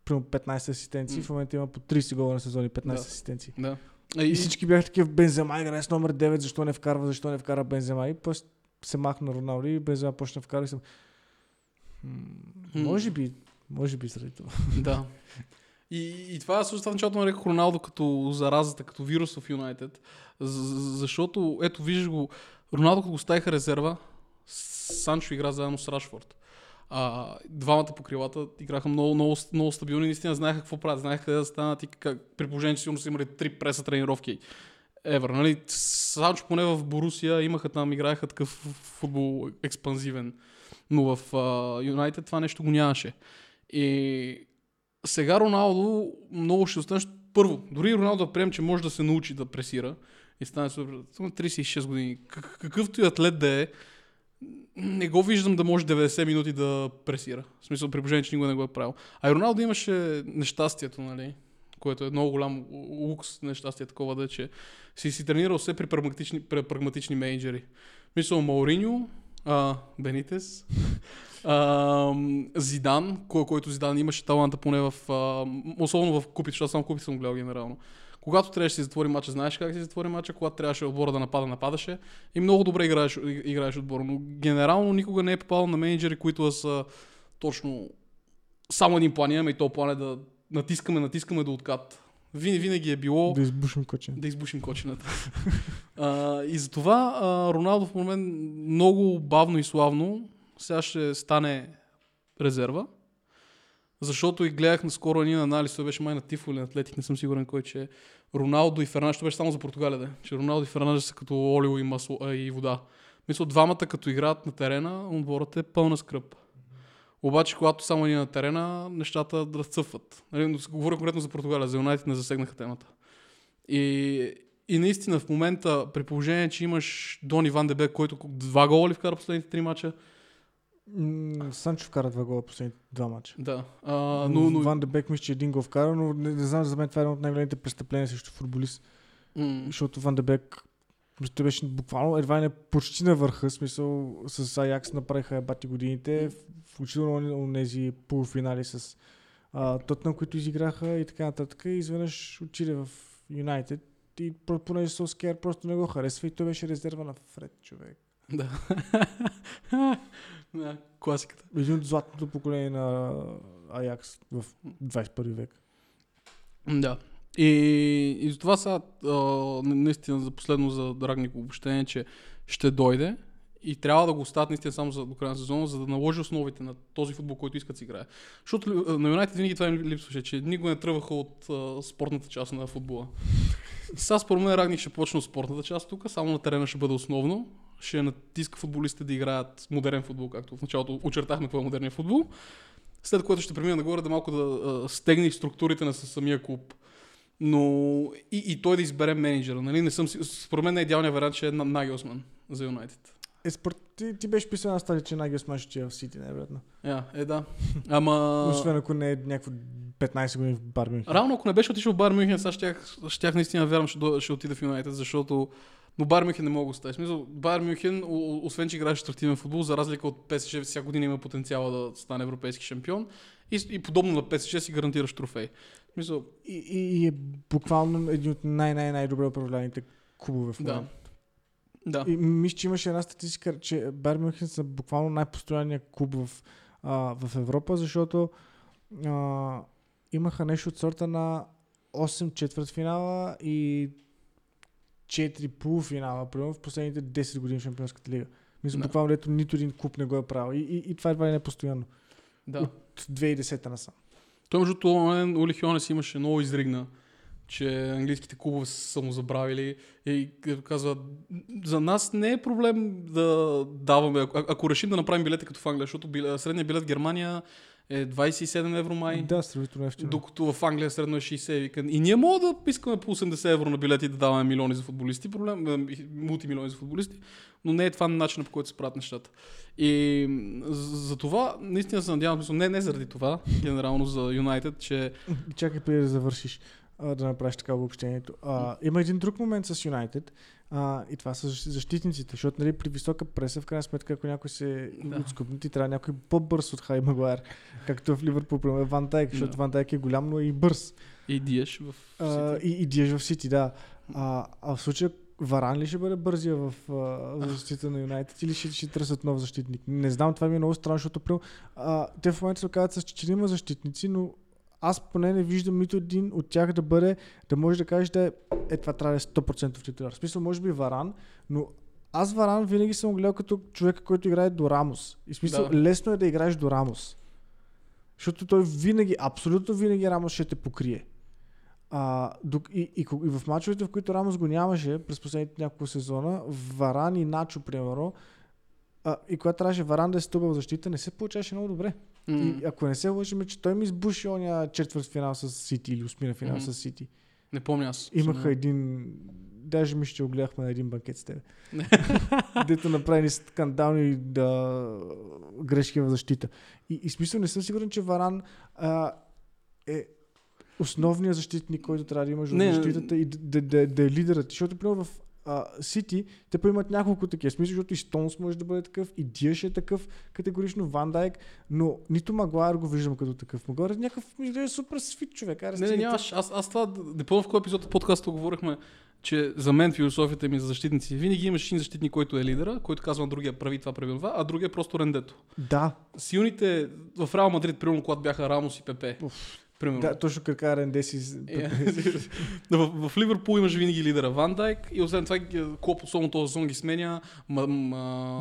примерно 15 асистенции, в момента има по 30 гола на сезон и 15 асистенции. Да. И всички бяха такива, Бензема играе с номер 9, защо не вкара Бензема, и после се махна Роналдо и Бензема почна вкара и съм... Може би заради това. Да. И това аз в началото нарекох Роналдо като заразата, като вирус в Юнайтед, защото, ето виждаш го, Роналдо като го ставиха резерва, Санчо игра заедно с Рашфорд. Двамата по крилата играха много стабилни, наистина знаеха какво правят, знаеха къде да станат и как, при положение, че сигурно са имали 3 преса тренировки. Нали? Санчо поне в Борусия имаха там, играеха такъв футбол експанзивен, но в Юнайтед това нещо го нямаше. И сега Роналдо много ще остане. Първо, дори Роналдо да прием, че може да се научи да пресира и стане супер. 36 години. Какъвто и атлет да е, не го виждам да може 90 минути да пресира. В смисъл, при положение, че никога не го е правил. А Роналдо имаше нещастието, нали, което е много голям лукс нещастие, такова да е, че си тренирал все при прагматични мениджъри. Мисъл, Мауриньо, Бенитес, Зидан, който Зидан имаше таланта поне в... особено в купите, защото сам купите съм гледал генерално. Когато трябваше да си затвори мача, знаеш как си затвори мача, когато трябваше отбора да нападаше и много добре играеш отбора, но генерално никога не е попадал на мениджъри, които са точно само един план имаме и то план е да натискаме до откат. Винаги е било... Да избушим кочината. И затова Роналдо в момент много бавно и славно сега ще стане резерва. Защото и гледах наскоро един анализ, той беше май на Тифо или на Атлетик, не съм сигурен кой, че Роналдо и Фернандиш, това беше само за Португалия, че Роналдо и Фернандиш са като олио и масло и вода. Мисля, двамата като играят на терена, отборът е пълна скръп. Обаче, когато само един на терена, нещата разцъфват. Нали, говоря конкретно за Португалия, за Юнайтед не засегнаха темата. И наистина в момента, при положение, че имаш Дони Вандебек, който 2 гола ли вкара последните 3 мача? Санчо вкара 2 гола последните 2 мача. Да. Но Вандебек мисля, че 1 гол вкара, но не знам, за мен това е едно от най-големите престъпления срещу футболист. Защото Вандебек беше буквално едва не почти на върха, смисъл с Аякс направиха бати годините, включително тези полуфинали с Тотнам, които изиграха и така нататък. И изведнъж отиде в Юнайтед и понеже Солскияр просто не го харесва и той беше резерва на Фред, човек. Да. Класиката. Един от златното поколение на Аякс в 21 век. Да. И за това сега наистина за последно за Рангник обобщение, че ще дойде и трябва да го оставят наистина само за до края на сезона, за да наложи основите на този футбол, който искат да си играе. Защото на Юнайтед винаги това им липсваше, че никога не тръгваха от спортната част на футбола. Сега според мен Рангник ще почне от спортната част тук, само на терена ще бъде основно. Ще натиска футболистите да играят модерен футбол, както в началото очертахме какво е модерния футбол. След което ще премина нагоре да малко да стегне структурите на самия клуб. Но и той да избере менеджера, нали? Не съм, според мен е идеалният вариант, че е Нагелсман за Юнайтед. Ти беше писал на стали, че Нагелсман ще е в Сити, невероятно. Да. Ама... Освен ако не е някакво 15 години в Байерн Мюнхен. Реално, ако не беше отишъл в Байерн Мюнхен, сега щях наистина вярвам, ще отида в Юнайтед, защото... Но Байерн Мюнхен не мога да остави. Смисъл, Байерн Мюнхен, освен че играеше стративен футбол, за разлика от ПСЖ, всяка година има потенциала да стане европейски шампион. И подобно на ПСЖ си гарантираш трофей. Мисъл... И е буквално един от най-най-най-добре управляните клубове в момента. Да. И мисля, че имаше една статистика, че Байерн Мюнхен са буквално най-постоянният клуб в Европа, защото имаха нещо от сорта на 8 четвъртфинала и 4 полуфинала, примерно в последните 10 години в Шампионската лига. Мисля, буквално лето нито един клуб не го е правил. И това едва ли не е постоянно. Да. От 2010-та насам. Той между това, Ули Хионес имаше много изригна, че английските клубове са самозабравили и казва, за нас не е проблем да даваме, ако решим да направим билети като в Англия, защото средният билет в Германия е 27 евро май, да, докато в Англия средно е 60. И ние мога да искаме по 80 евро на билети да даваме милиони за футболисти, мултимилиони за футболисти, но не е това начинът, по който се правят нещата. И за това наистина се надявам, не заради това, генерално за Юнайтед, че... Чакай преди да завършиш, да направиш така обобщението. Има един друг момент с Юнайтед и това са защитниците, защото нали, при висока преса, в крайна сметка, ако някой се отскупни, ти трябва някой по-бърз от Хай Магуайер, както в Ливърпул, примерно Ван Дайк, защото Ван Дайк е голям, но и бърз. И диеш в Сити. И диеш в Сити, да. А в случая Варан ли ще бъде бързия в защита на Юнайтед или ще търсят нов защитник? Не знам, това ми е много странно, защото примерно, те в момента се оказват с 4 защитници, но аз поне не виждам нито един от тях да може да кажеш да е това трябва да е 100% титуляр. В смисъл, може би Варан, но аз Варан винаги съм гледал като човека, който играе до Рамос. И в смисъл, лесно е да играеш до Рамос. Защото той винаги, абсолютно винаги Рамос ще те покрие. И в мачовете, в които Рамос го нямаше през последните няколко сезона, Варан и Начо, примерно, и когато трябваше Варан да е стъпал в защита, не се получаваше много добре. И ако не се лъжим, че той ми избуши оня четвъртфинал с Сити или осмина финал с Сити. Не помня аз. Имаха един... Даже мисля, че го гледахме на един банкет с тебе. Дето направени скандални грешки в защита. И смисъл не съм сигурен, че Варан е основният защитник, който трябва да имаш в защитата и да е лидерът. Защото примерно в Сити, те поимат няколко такива смисъл, защото и Стоунс може да бъде такъв, и Диаш е такъв категорично, Ван Дайк, но нито Магуайер го виждам като такъв. Магуайер е някакъв супер свит човек. Не, нямаш. Аз това, не помня в кой епизод от подкаста говорихме, че за мен философията ми за защитници, винаги имаш един защитник, който е лидера, който казва на другия прави това, прави това, а другия просто рендето. Да. Силните в Реал Мадрид, примерно, когато бяха Рамос и Пепе. Примерно. Да, точно кака Ренде си... В Ливърпул имаш винаги лидера Ван Дайк и освен това Клоп особено този сезон ги сменя.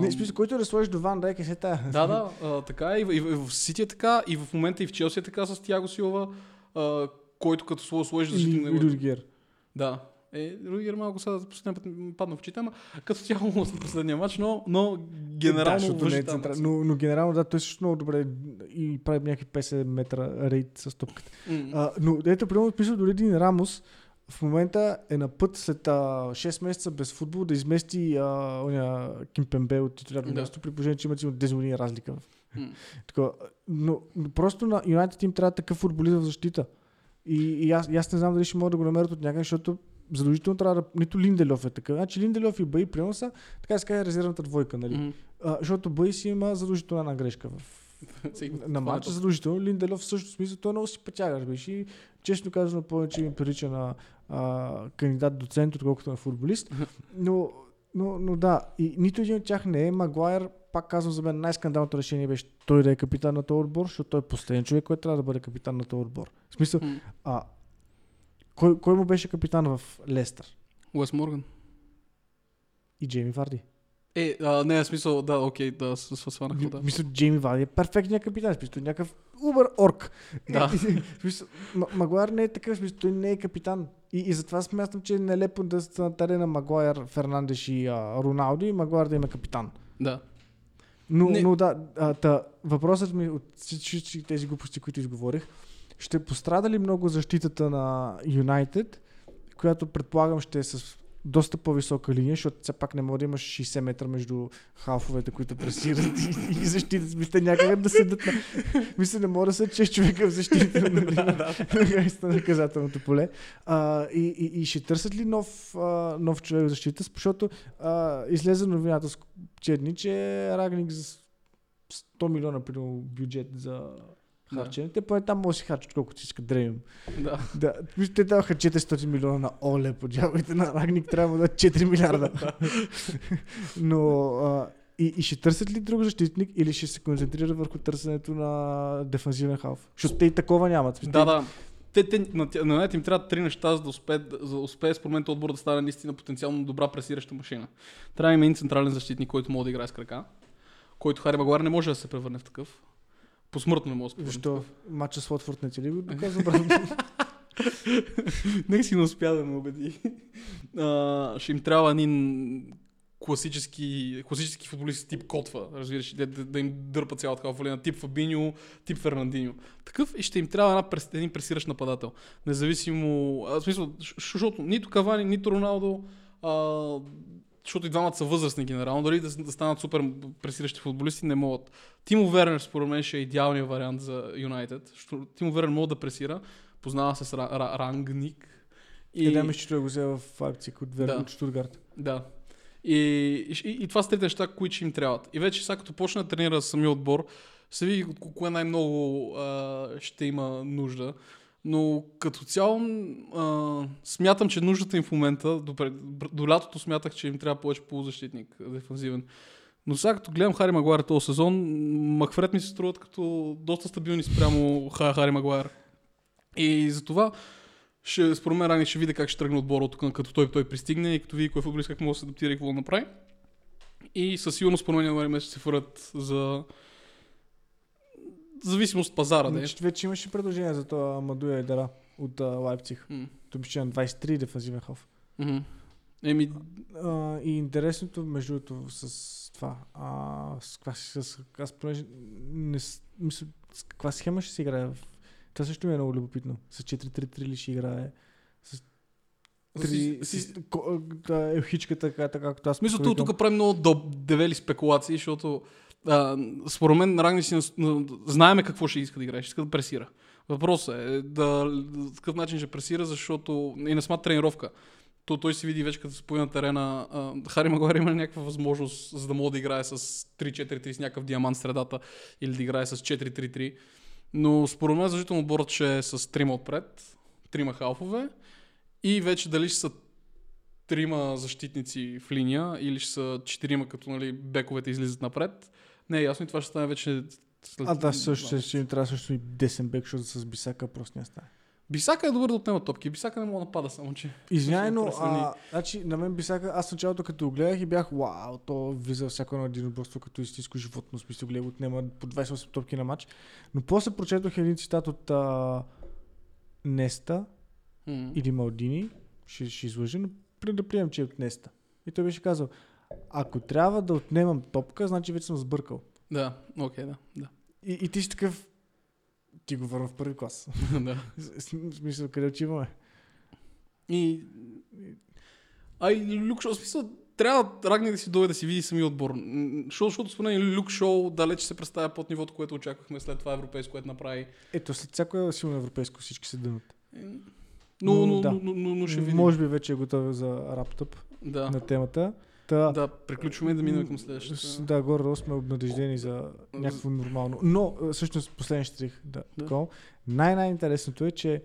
Не, смисъл, който да сложиш до Ван Дайк е се тая. Да, така и в Сити е така, и в момента и в Челси е така с Тиаго Силва, който като сложиш да защитим на него. И Рюдигер. Да. Рюдигер малко сега за последния път ми падна в очите, ама като цяло в последния матч, но генерално върши. Но генерално да, той също много добре и прави някакви 50 метра рейд с топката. Но ето, примерно, пише дори един Рамос, в момента е на път след 6 месеца без футбол да измести Кимпембе от титулярно място, при положение, че имат 10 години разлика. Така, но просто на Юнайтед им трябва такъв футболист в защита. И аз не знам дали ще могат да го намерят от някъде, защото задължително трябва да... Нито Линделов е такъв. Значи Линделов и Бай приема са, така се казва, резервната двойка, нали? Защото Бай си има задължително една грешка на матча. Задължително Линделов в същото смисъл, той много си пътяга. И честно казано, повече им прилича на кандидат доцент, отколкото на футболист. Но да, и нито един от тях не е. Магуайер, пак казвам, за мен най-скандалното решение беше той да е капитан на този отбор, защото той е последен човек, който трябва да бъде капитан на този отбор. В смисъл, кой му беше капитан в Лестър? Уес Морган. И Джейми Варди. Не, в смисъл, да, окей, да, сванах. Да. Мисля, Джейми Варди е перфектният капитан, в смисъл, някакъв убър орк. Да. Магуайер не е такъв, в смисъл, той не е капитан. И затова смятам, че е нелепо да се натаре на Магуайер, Фернандиш и Роналдо и Магуайер да има капитан. Да. Но да, въпросът ми от всички тези глупости, които изговорих, ще пострада ли много защитата на Юнайтед, която предполагам ще е с доста по-висока линия, защото все пак не може да имаш 60 метра между халфовете, които пресират и защитат. Мисля, някъде да седат на... Мисля, не може да са 6 човека в защита на наказателното поле. И ще търсят ли нов човек в защита, защото излезе новината с черни, че Рангник за 100 милиона бюджет за... харчените, поне там може да си харчат колкото си искат древим. Да. Те даваха 400 милиона на Оле, подявайте на Рангник, трябва да 4 милиарда. Но и ще търсят ли друг защитник или ще се концентрират върху търсенето на дефанзивен халф? Защото те и такова нямат. Да. На Юнайтед им трябва 3 неща, за да успее според мен отбор да стане наистина потенциално добра пресираща машина. Трябва да има един централен защитник, който може да играе с крака, който Хари Магуайер не може да се превърне в такъв. Посмъртно не мога да спорим. Защо? Матча с Уотфорд не ти ли го доказва, брат? Нека си не успя да ме убеди. Ще им трябва един класически футболист тип Котва, разбираш, да им дърпа цялата халфолина, тип Фабиньо, тип Фернандиньо. Такъв и ще им трябва един пресиращ нападател. Независимо, в смисъл, защото нито Кавани, нито Роналдо, защото и двамата са възрастни генерално, дори да станат супер пресиращи футболисти не могат. Тимо Вернер според мен ще е идеалният вариант за Юнайтед. Тимо Вернер може да пресира, познава се с Рангник. Да, мисля, че той го взема в Лайпциг от Вернер от Штутгарт. Да. И това са трите неща, които им трябват. И вече сега като почне да тренира самия отбор, се види кое най-много ще има нужда. Но като цяло смятам, че нуждата им в момента, до лятото смятах, че им трябва повече полузащитник, дефанзивен. Но сега като гледам Хари Магуайер този сезон, Макфред ми се струват като доста стабилни спрямо Хари Магуайер. И затова според мен Рангник ще види как ще тръгне отбора тук, като той пристигне и като види кой футболист как може да се адаптира и какво да направи. И със сигурност според мен януари месец се фърят за... зависимост от пазара, да е. Вече имаше предложение за това Мадуя Идара от Лайпциг. Той беше на 23 дефанзивен халф. И интересното между другото с това. С каква схема ще се играе? Това също ми е много любопитно. С 4-3-3 ли ще играе? Елхичката, както аз. Мисля, тук правим много девели спекулации, защото според мен Рангник си знаеме какво ще иска да играе, ще иска да пресира. Въпросът е за какъв начин ще пресира, защото и на самата тренировка. Той си види вече като се появи на терена. Хари Магуайер има някаква възможност, за да може да играе с 3-4-3 с някакъв диамант средата или да играе с 4-3-3. Но според мен задължително отборът ще е с трима отпред, трима халфове и вече дали ще са трима защитници в линия или ще са четирима, като бековете излизат напред. Не е ясно и това ще стане вече след... да, също ще им трябва също и десен бек, защото с Бисака просто не стане. Бисака е добър да отнема топки. Бисака не мога да напада, само че... Извинено, значи на мен Бисака, аз началото като го гледах и бях вау, то влиза всяко едно единоборство като истинско животно, смисъл гледа, отнема по 28 топки на матч. Но после прочетох един цитат от Неста или Малдини, ще излъжа, но да приемам, че е от Неста. И той беше казал, ако трябва да отнемам топка, значи вече съм сбъркал. Да, окей, да. И ти си такъв, ти го върна в първи клас. Да. В смисъл, къде отиваме? Люк Шоу, в смисъл, трябва Рагник да си дойде да си види самия отбор. Защото според мен Люк Шоу далеч се представя под нивото, което очаквахме след това европейско, което направи. Ето, след всяко силно европейско всички се дънат. Но ще видим. Може би вече е готов за раптъп на темата. Да, приключваме и да минем към следващата. Да, горе-долу сме обнадеждени за някакво нормално. Но, всъщност, последен штрих. Да. Най-интересното е, че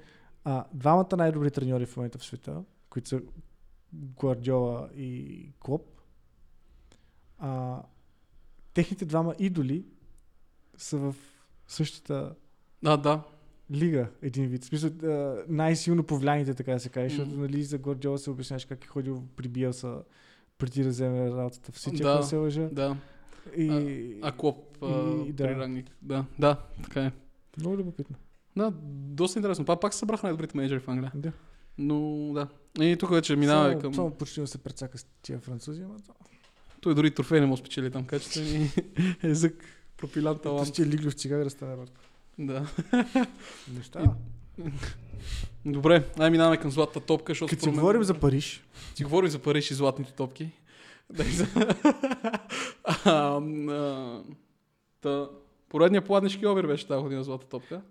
двамата най-добри треньори в момента в света, които са Гордиола и Клоп, техните двама идоли са в същата лига, един вид. В смисъл, най-силно повлияните, така да се каже, защото нали, за Гордиола се обясняваш как е ходил при Биелса, преди да вземе работата в Сити, ако се лъжа. Да. Клоп при Рангник. Да, така е. Много любопитно. Да, доста интересно. Пак се събраха най-добрите менеджери в Англия. Да. Но да. И тук вече минава към... Само почти да се прецака с тия французи, ама това... Той дори трофей не може спечели там, качество ни езък, пропилян талант. Тъщи е лиглив чигага да стане бърко. Да. Неща. Добре, минаваме към златната топка. Като ти говорим за Париж. Ти говорим за Париж и златните топки. Поредният пладнишки обир беше тази година златната топка.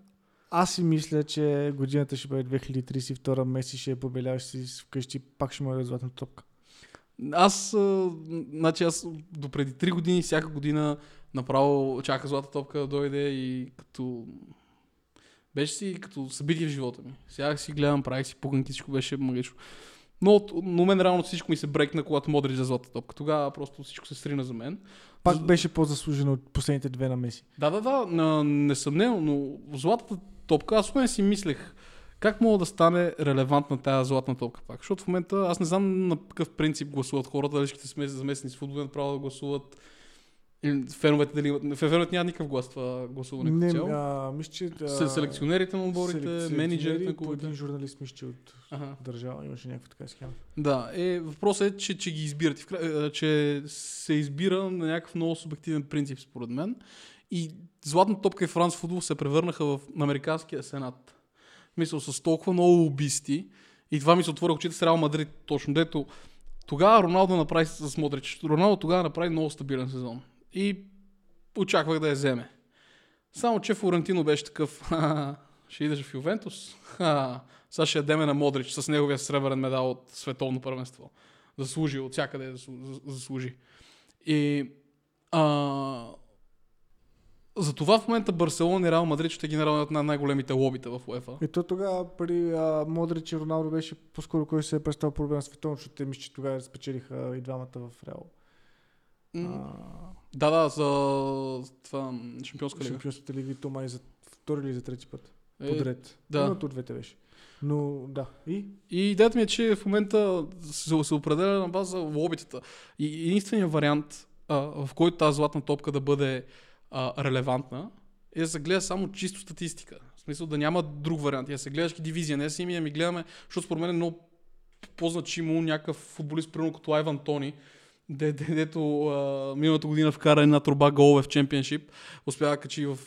Аз си мисля, че годината ще бъде 2032, Меси ще побеляваш си вкъщи, пак ще може да златната топка. Аз допреди 3 години, всяка година направо чака златната топка да дойде и като... Беше си като събитие в живота ми. Сега си гледам, правих си пуканки, всичко беше магично. Но мен реално всичко ми се брекна, когато Модрич за златната топка. Тогава просто всичко се срина за мен. Пак беше по-заслужено от последните две на Меси. Да, несъмнено, но златната топка, аз в мен си мислех как мога да стане релевантна тази златна топка пак. Защото в момента аз не знам на какъв принцип гласуват хората, дали ще се заместни с футболен право да гласуват. Феновете няма никакъв глас това гласуване като цяло. Селекционерите на отборите, менеджерите на клубите. Един журналист мисля, че от държава имаше някаква така схема. Да, въпросът е, че ги избират. Че се избира на някакъв много субективен принцип според мен. И златната топка и Франс футбол се превърнаха в американския сенат. Мисля, с толкова много лобисти. И това ми се отвори очите с Реал Мадрид. Точно дето тогава Роналдо направи с Модрич. Роналдо тогава направи много стабилен сезон. И очаквах да я вземе. Само, че Флорентино беше такъв, ще идеш в Ювентус, сега ще ядеме на Модрич с неговия сребърен медал от световно първенство. Заслужи, от всякъде заслужи. И затова в момента Барселона и Реал Мадрид ще ги наравнят на най-големите лобита в УЕФА. И то тогава при Модрич и Роналдо беше по-скоро кой се е представил проблем световно, защото те мисля, че тогава спечелиха и двамата в Реал. За това шампионска лига. Шампионската лига и то май за втори или за трети път. Подред. Едното от двете беше. Но да. И идеята ми е, че в момента се определя на база лобитата. И единственият вариант, в който тази златна топка да бъде релевантна, е да се гледа само чисто статистика. В смисъл да няма друг вариант. Я се гледаш ки дивизия, не си ми гледаме, защото според мен е много по-значимо някакъв футболист, примерно като Айван Тони, дето миналата година вкара една труба голове в Чемпионшип, успява да качи в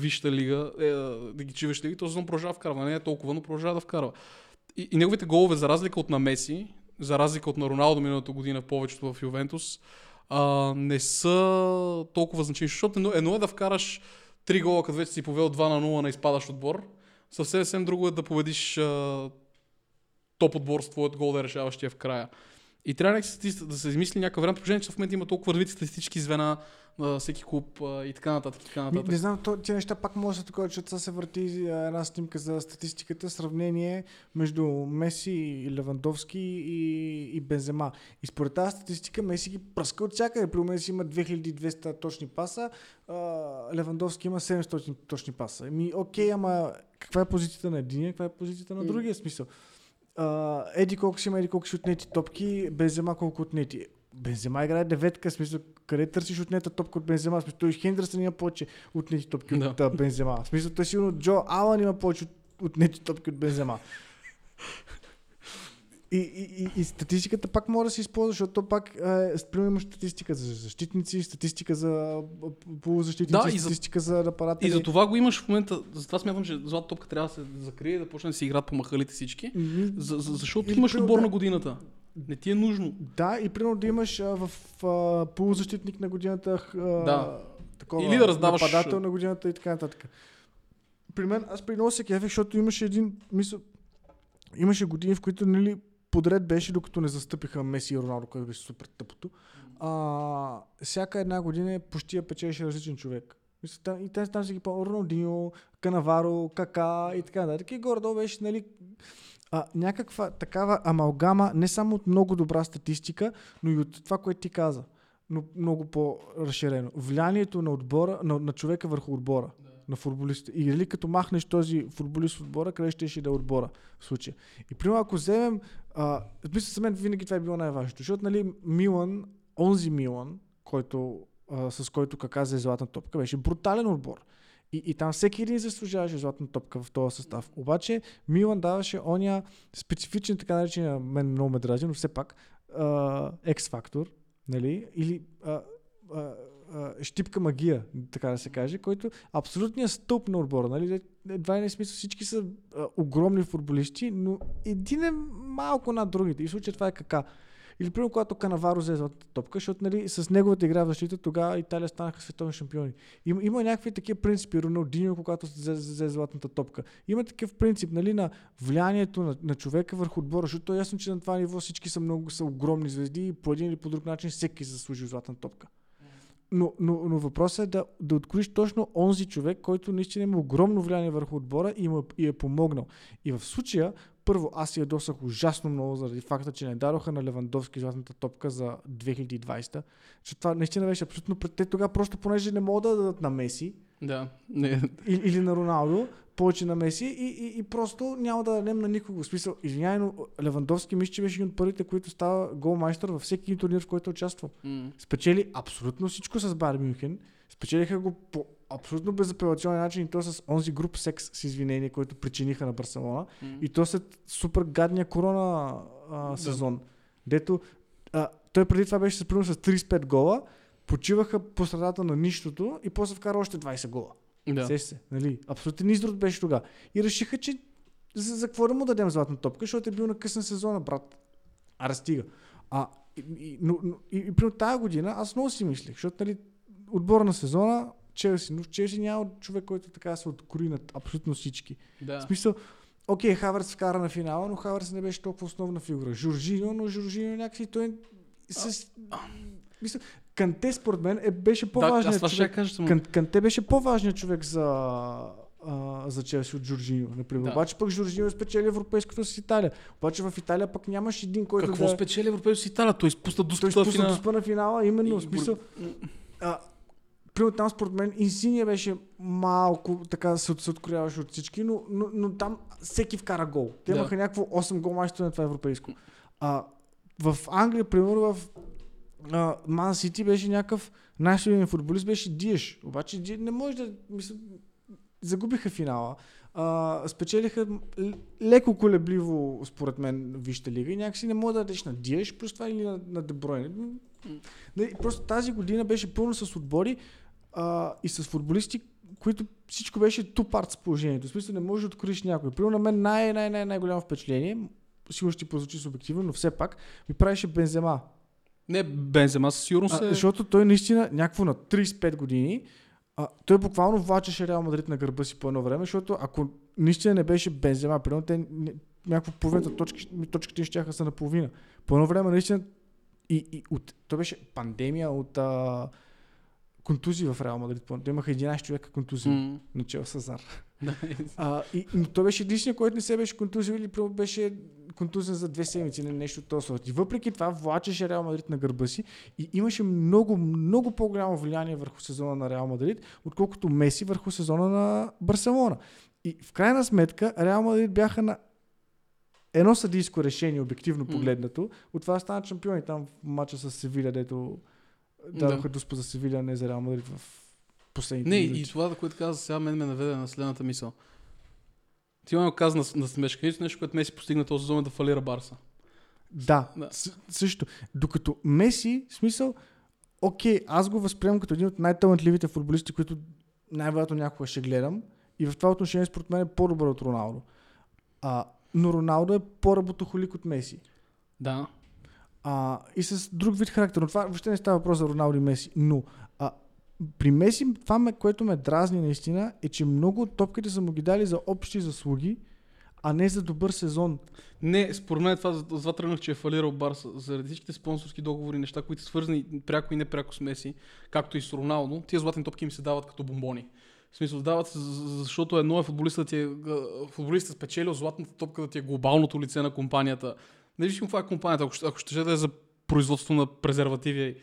висшата лига, да ги чи висшата лига, този сезон продължава вкарва, не е толкова, но продължава да вкарва. И неговите голове, за разлика от на Меси, за разлика от на Роналдо миналата година, повечето в Ювентус, не са толкова значими, защото едно е да вкараш 3 гола, като вече си повел 2-0 на изпадащ отбор, съвсем друго е да победиш топ отбор с твоят гол да е решаващия в края. И трябва да се измисли някакъв вариант, положение, че в момента има толкова развити статистически звена на всеки клуб и така нататък. Не знам, тия неща пак може да са такова, защото се върти една снимка за статистиката, сравнение между Меси, Левандовски и Бензема. И според тази статистика Меси ги пръска от всякъде. При Меси има 2200 точни паса, Левандовски има 700 точни паса. Ама каква е позицията на единия, каква е позицията на другия смисъл? Еди колко си има, еди колко си отнети топки, Бензема колко отнети. Бензема играе деветка, смисъл, къде търсиш отнета топка от Бензема? Смисъл, той Хендерсън има повече отнети топки от Бензема. Смисъл, той сигурно Джо Алън има повече отнети топки от Бензема. И статистиката пак може да се използва, защото пак примерно статистика за защитници, статистика за полузащитници, да, статистика за апарата. И за това го имаш в момента. Затова смятам, че златната топка трябва да се закрие и да почне да си играят по махалите всички. Mm-hmm. Защото или, имаш примерно, отбор на годината. Не ти е нужно. Да, и примерно да имаш в полузащитник на годината, да. Такова, или да раздаваш нападател на годината и така нататък. При мен, аз при много се кефех, защото имаше имаше години, в които нали, подред беше, докато не застъпиха Меси и Роналдо, който беше супер тъпото. Всяка една година почти я печеше различен човек. И там се ги пълно Роналдиньо, Канаваро, Кака и така нататък. И горе-долу беше нали, някаква такава амалгама, не само от много добра статистика, но и от това, което ти каза. Но много по-разширено. Влиянието на отбора, на човека върху отбора. На футболиста. И или като махнеш този футболист в отбора, къде ще да е отбора в случая. И примерно ако вземем, за мен винаги това е било най-важното, защото нали, Милан, онзи Милан, с който Кака за златна топка, беше брутален отбор. И там всеки един заслужаваше златна топка в този състав. Обаче Милан даваше оня специфичен, така наречен, мен много ме дразни, но все пак X-фактор, нали, или щипка магия, така да се каже, който абсолютният стълб на отбора. Нали? Едва не е смисъл, всички са огромни футболисти, но един е малко над другите. И в случая това е Кака. Или примерно, когато Канаваро взе златната топка, защото нали, с неговата игра в защита, тогава Италия станаха световни шампиони. Има някакви такива принципи, Роналдиньо, когато взе златната топка. Има такъв принцип нали, на влиянието на човека върху отбора, защото е ясно, че на това ниво всички са огромни звезди и по един или по друг начин всеки заслужил златната топка. Но въпросът е да откроиш точно онзи човек, който наистина има огромно влияние върху отбора и е помогнал. И в случая, първо, аз си ядосах ужасно много заради факта, че не дадоха на Левандовски златната топка за 2020. Че това наистина беше абсолютно пред те тогава, просто понеже не могат да дадат на Меси, да, не. Или на Роналдо, повече на Меси и просто няма да дадем на никого. В смисъл, извиняйно, Левандовски мисля, че беше един от първите, които става голмайстър във всеки турнир, в който участва. Спечели абсолютно всичко с Байерн Мюнхен, спечелиха го по абсолютно безапелационен начин и то с онзи груп секс, с извинение, който причиниха на Барселона и то след супер гадния корона сезон, дето той преди това беше съпринал с 35 гола, почиваха по средата на нищото и после вкара още 20 гола. Да. Се, нали? Абсолютен изрод беше тогава. И решиха, че за какво да му дадем златна топка, защото е бил на късна сезона, брат. Разстига. И при тази година аз много си мислех, защото нали, отбора на сезона, Челси, но в Челси няма човек, който така се открои над абсолютно всички. Да. В смисъл, окей, Хавърц вкара на финала, но Хавърц не беше толкова основна фигура. Жоржиньо, но Жоржиньо някакси той с... Мисля, Канте според мен беше по-важният човек. Канте беше по-важният човек за Челси от Жоржиньо. Да. Обаче пък Жоржиньо спечели европейското с Италия. Обаче в Италия пък нямаш един, който... Какво спечели европейското с Италия? Той изпусна дуспа на финала. Именно, в смисъл... Примерно там според мен Инсиния беше малко така се открояваше от всички, но там всеки вкара гол. Те имаха някакво 8 гол мачто на това европейско. В Англия, примерно в Ман Сити беше някакъв най-силен футболист, беше Диеш. Обаче Диеш не може да... Мисля, загубиха финала. Спечелиха леко колебливо, според мен, висшата лига и някакси не може да дадеш на Диеш, плюс това или на Де Бройне. Просто тази година беше пълно с отбори и с футболисти, които всичко беше тупарт с положението. В смисъл не можеш да откроиш някой. Примерно на мен най-голямо впечатление, сигурно ще ти прозвучи субективно, но все пак ми правеше Бензема. Не, Бензема със сигурност е... Защото той наистина някакво на 35 години, той буквално влачеше Реал Мадрид на гърба си по едно време, защото ако наистина не беше Бензема, примерно те някакво половината точките ни щяха са наполовина. По едно време наистина той беше пандемия от контузии в Реал Мадрид. Той имаха 11 човека контузии. Начал Сазар. Но той беше единственият, който не се беше контузил или беше контузен за 2 седмици или нещо от този сорт. И въпреки това влачеше Реал Мадрид на гърба си и имаше много, много по-голямо влияние върху сезона на Реал Мадрид, отколкото Меси върху сезона на Барселона. И в крайна сметка Реал Мадрид бяха на едно съдийско решение, обективно погледнато, от това станат шампиони. Там в матча с Севиля, дето дадоха дуспа за Севиля, не за Реал Мадрид в последните минути. И това, което каза сега, мен ме наведе на следната мисъл. Ти имаме каза на смешка, нещо, което Меси постигна този сезон е да фалира Барса. Да, да. Също. Докато Меси, смисъл, окей, аз го възприемам като един от най-талантливите футболисти, които най-вероятно някога ще гледам. И в това отношение според мен е по-добър от Роналдо. Но Роналдо е по-работохолик от Меси. Да. И с друг вид характер. Но това въобще не става въпрос за Роналдо и Меси. Но при Меси това, което ме дразни наистина, е, че много от топките са му ги дали за общи заслуги, а не за добър сезон. Не, според мен това тръгнах, че е фалирал Барса. Заради всичките спонсорски договори, неща, които са свързани пряко и непряко с Меси, както и с Роналдо, тия златни топки им се дават като бомбони. В смисъл, дават се, защото едно е футболистът спечелил златната топка, да ти е глобалното лице на компанията. Не виждам каква е компанията, ако ще да е за производство на презервативи,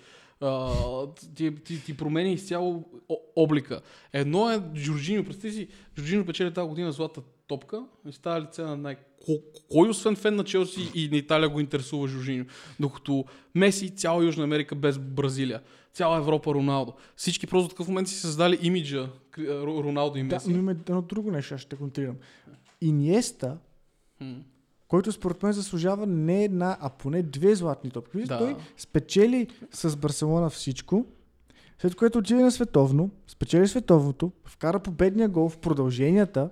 ти промени изцяло облика. Едно е Джорджиньо, представи си, Джорджиньо печели тази година златната топка и става лице на най... Кой освен фен на Челси и на Италия го интересува Жоржиньо? Докато Меси, цяла Южна Америка без Бразилия, цяла Европа Роналдо. Всички просто в такъв момент си създали имиджа Роналдо и Меси. Да, но има едно друго нещо, ще контрирам. Иньеста, който според мен заслужава не една, а поне две златни топки. Да. Той спечели с Барселона всичко, след което отиде на световно, спечели световното, вкара победния гол в продълженията.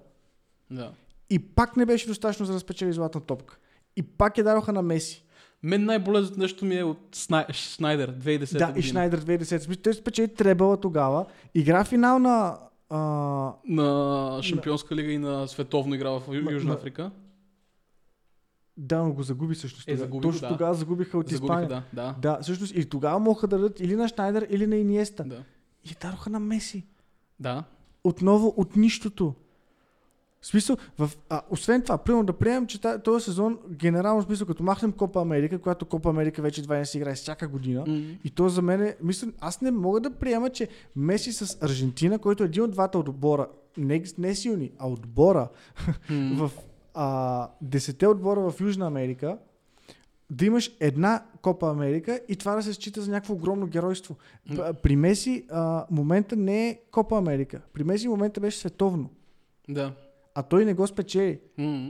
Да. И пак не беше достатъчно за да спечели златна топка. И пак я дароха на Меси. Мен най-болезненото нещо ми е от Шнайдер 2010 година. Да, и Шнайдер 2010. Той спечели требъла тогава. Игра финал на Шампионска лига и на световно игра в Южна Африка. Да, но го загуби всъщност. Точно тогава загубиха от Испания. Да, всъщност и тогава могаха да дадат или на Шнайдер, или на Иньеста. Да. И дароха на Меси. Да. Отново от нищото. В смисъл, освен това, примерно да приемем, че този сезон, генерално смисъл, като махнем Копа Америка, която Копа Америка вече 12 се играе всяка година, и то за мен е, мисля, аз не мога да приема, че Меси с Аржентина, който е един от двата отбора, не силни, а отбора, в 10-те отбора в Южна Америка, да имаш една Копа Америка и това да се счита за някакво огромно геройство. При Меси момента не е Копа Америка, при Меси момента беше световно. Да. А той не го спечели.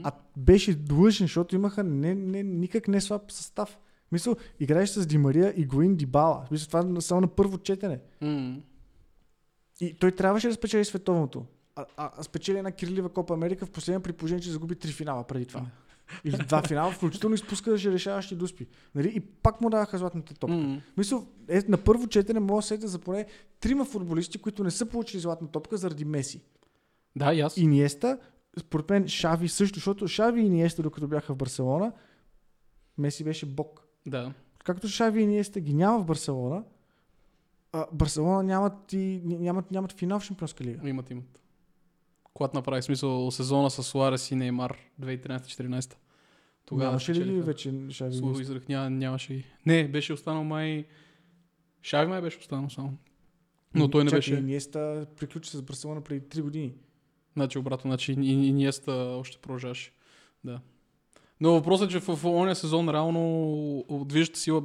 А беше длъжен, защото имаха никак не слаб състав. Мисля, играеш с Ди Мария и Гоин Дибала. Мисля, това само на първо четене. И той трябваше да спечели световното. А спечели една кирлива Копа Америка в последния при положение, че загуби 3 финала преди това. Или 2 финала, включително изпускаше решаващи дуспи. Нали? И пак му даваха златната топка. Мисля, на първо четене мога да седя за поне 3 футболисти, които не са получили златна топка заради Меси. Да, и аз. Иньеста, според мен Шави също, защото Шави и Иньеста, докато бяха в Барселона, Меси беше бог. Да. Както Шави и Иньеста ги няма в Барселона, Барселона нямат финал в Шампионска лига. Имат. Когато направи смисъл сезона с Суарес и Неймар 2013-14. Тогава нямаше ли вече Шави? Изрък, нямаше ги. Не, беше останал май... Шави май беше останал само. Но той не беше. Иньеста приключи с Барселона преди 3 години. Значи обратно, Иньеста още продължаваше. Да. Но въпросът е, че в ония сезон реално движеща сила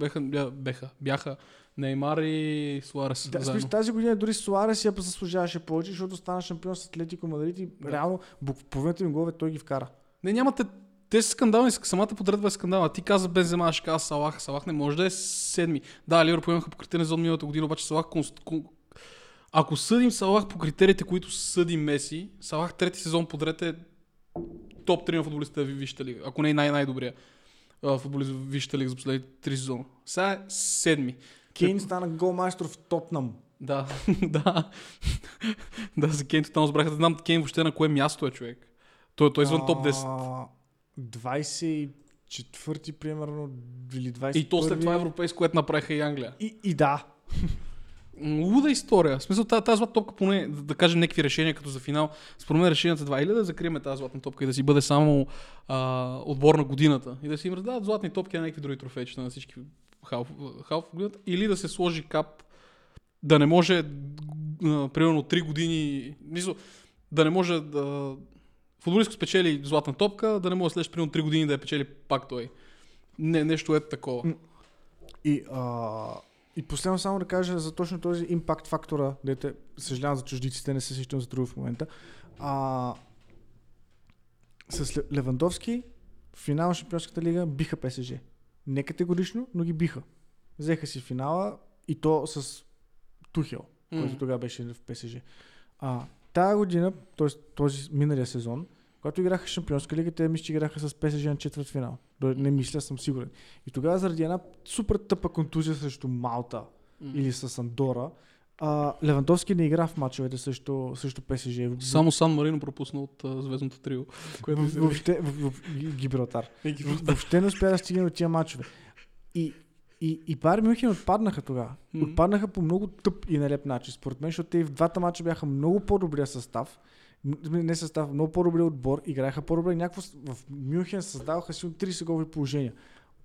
бяха Неймар и Суарес. Да, смисъл, тази година дори Суарес я заслужаваше повече, защото стана шампион с Атлетико Мадрид и реално половината им голове той ги вкара. Не, нямате. Те са скандални, самата подредба е скандална. Ти каза Бензема, аз ще каза Салах не може да е седми. Да, Ливърпул имаха покритен сезон миналата година, обаче Салах ако съдим Салах по критериите, които съди Меси, Салах трети сезон подред е топ 3 на футболиста в Висшата лига, ако не е най-добрия футболист в Висшата лига за последните 3 сезона. Сега е седми. Кейн стана голмайстор в Тотнам. Да, да, за Кейн тотално забраха. Да знам Кейн въобще на кое място е човек. Той е извън топ 10. 24-ти примерно или 21-ти. И то след това европейско, което направиха и Англия. И да. Луда история. В смисъл, тази златна топка поне да кажем някакви решения като за финал. Според мен решенията два или да закрием тази златна топка и да си бъде само отбор на годината и да си им раздават златни топки на някакви други трофейчета на всички халф годината, или да се сложи кап да не може примерно 3 години да не може да футболистко спечели златна топка, да не може да следващи примерно 3 години да я печели пак той. Не, нещо е такова. И последно само да кажа за точно този импакт фактора, дете, съжалявам за чуждиците, не се сещам за друго в момента. С Левандовски в финал на Шампионската лига биха ПСЖ. Не категорично, но ги биха. Взеха си финала и то с Тухел, който тогава беше в ПСЖ. Тая година, т.е. този миналия сезон, когато играха Шампионска лига, те мисля, че играха с ПСЖ на четвърт финал. Не мисля, съм сигурен. И тогава заради една супер тъпа контузия срещу Малта или с Андора, Левандовски не игра в мачовете също ПСЖ. Само Сан Марино пропусна от звездното трио. Гибралтар. Въобще не успя да стигне от тия мачове. И Байерн Мюнхен отпаднаха тогава. Отпаднаха по много тъп и нелеп начин. Според мен, защото те и в двата мача бяха много по-добрия състав. Не състав, много по-добрия отбор. Играеха по-добре. Някакво в Мюнхен създаваха си 30 голови положения.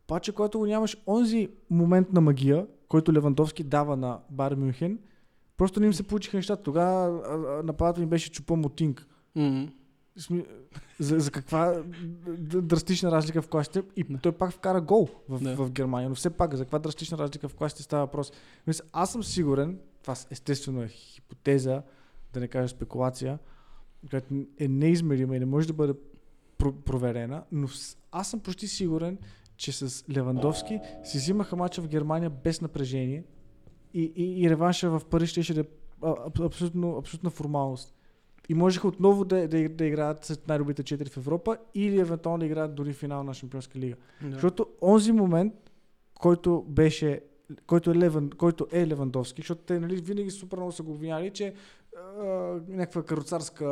Обаче, когато го нямаш онзи момент на магия, който Левандовски дава на Байерн Мюнхен, просто не им се получиха нещата. Тогава нападата ми беше Чупо Мотинг. За каква драстична разлика в класите. И той пак вкара гол в Германия, но все пак за каква драстична разлика в класите става въпрос. Аз съм сигурен, това естествено е хипотеза, да не кажа спекулация, която е неизмерима и не може да бъде проверена, но аз съм почти сигурен, че с Левандовски си взимаха мача в Германия без напрежение и реванша в Париж ще да е абсолютна формалност. И можеха отново да играят след най-добрите 4 в Европа или евентуално да играят дори финал на Шампионска лига. Yeah. Защото онзи момент, който е Левандовски, защото те винаги супер много са го обвиняли, че някаква каруцарска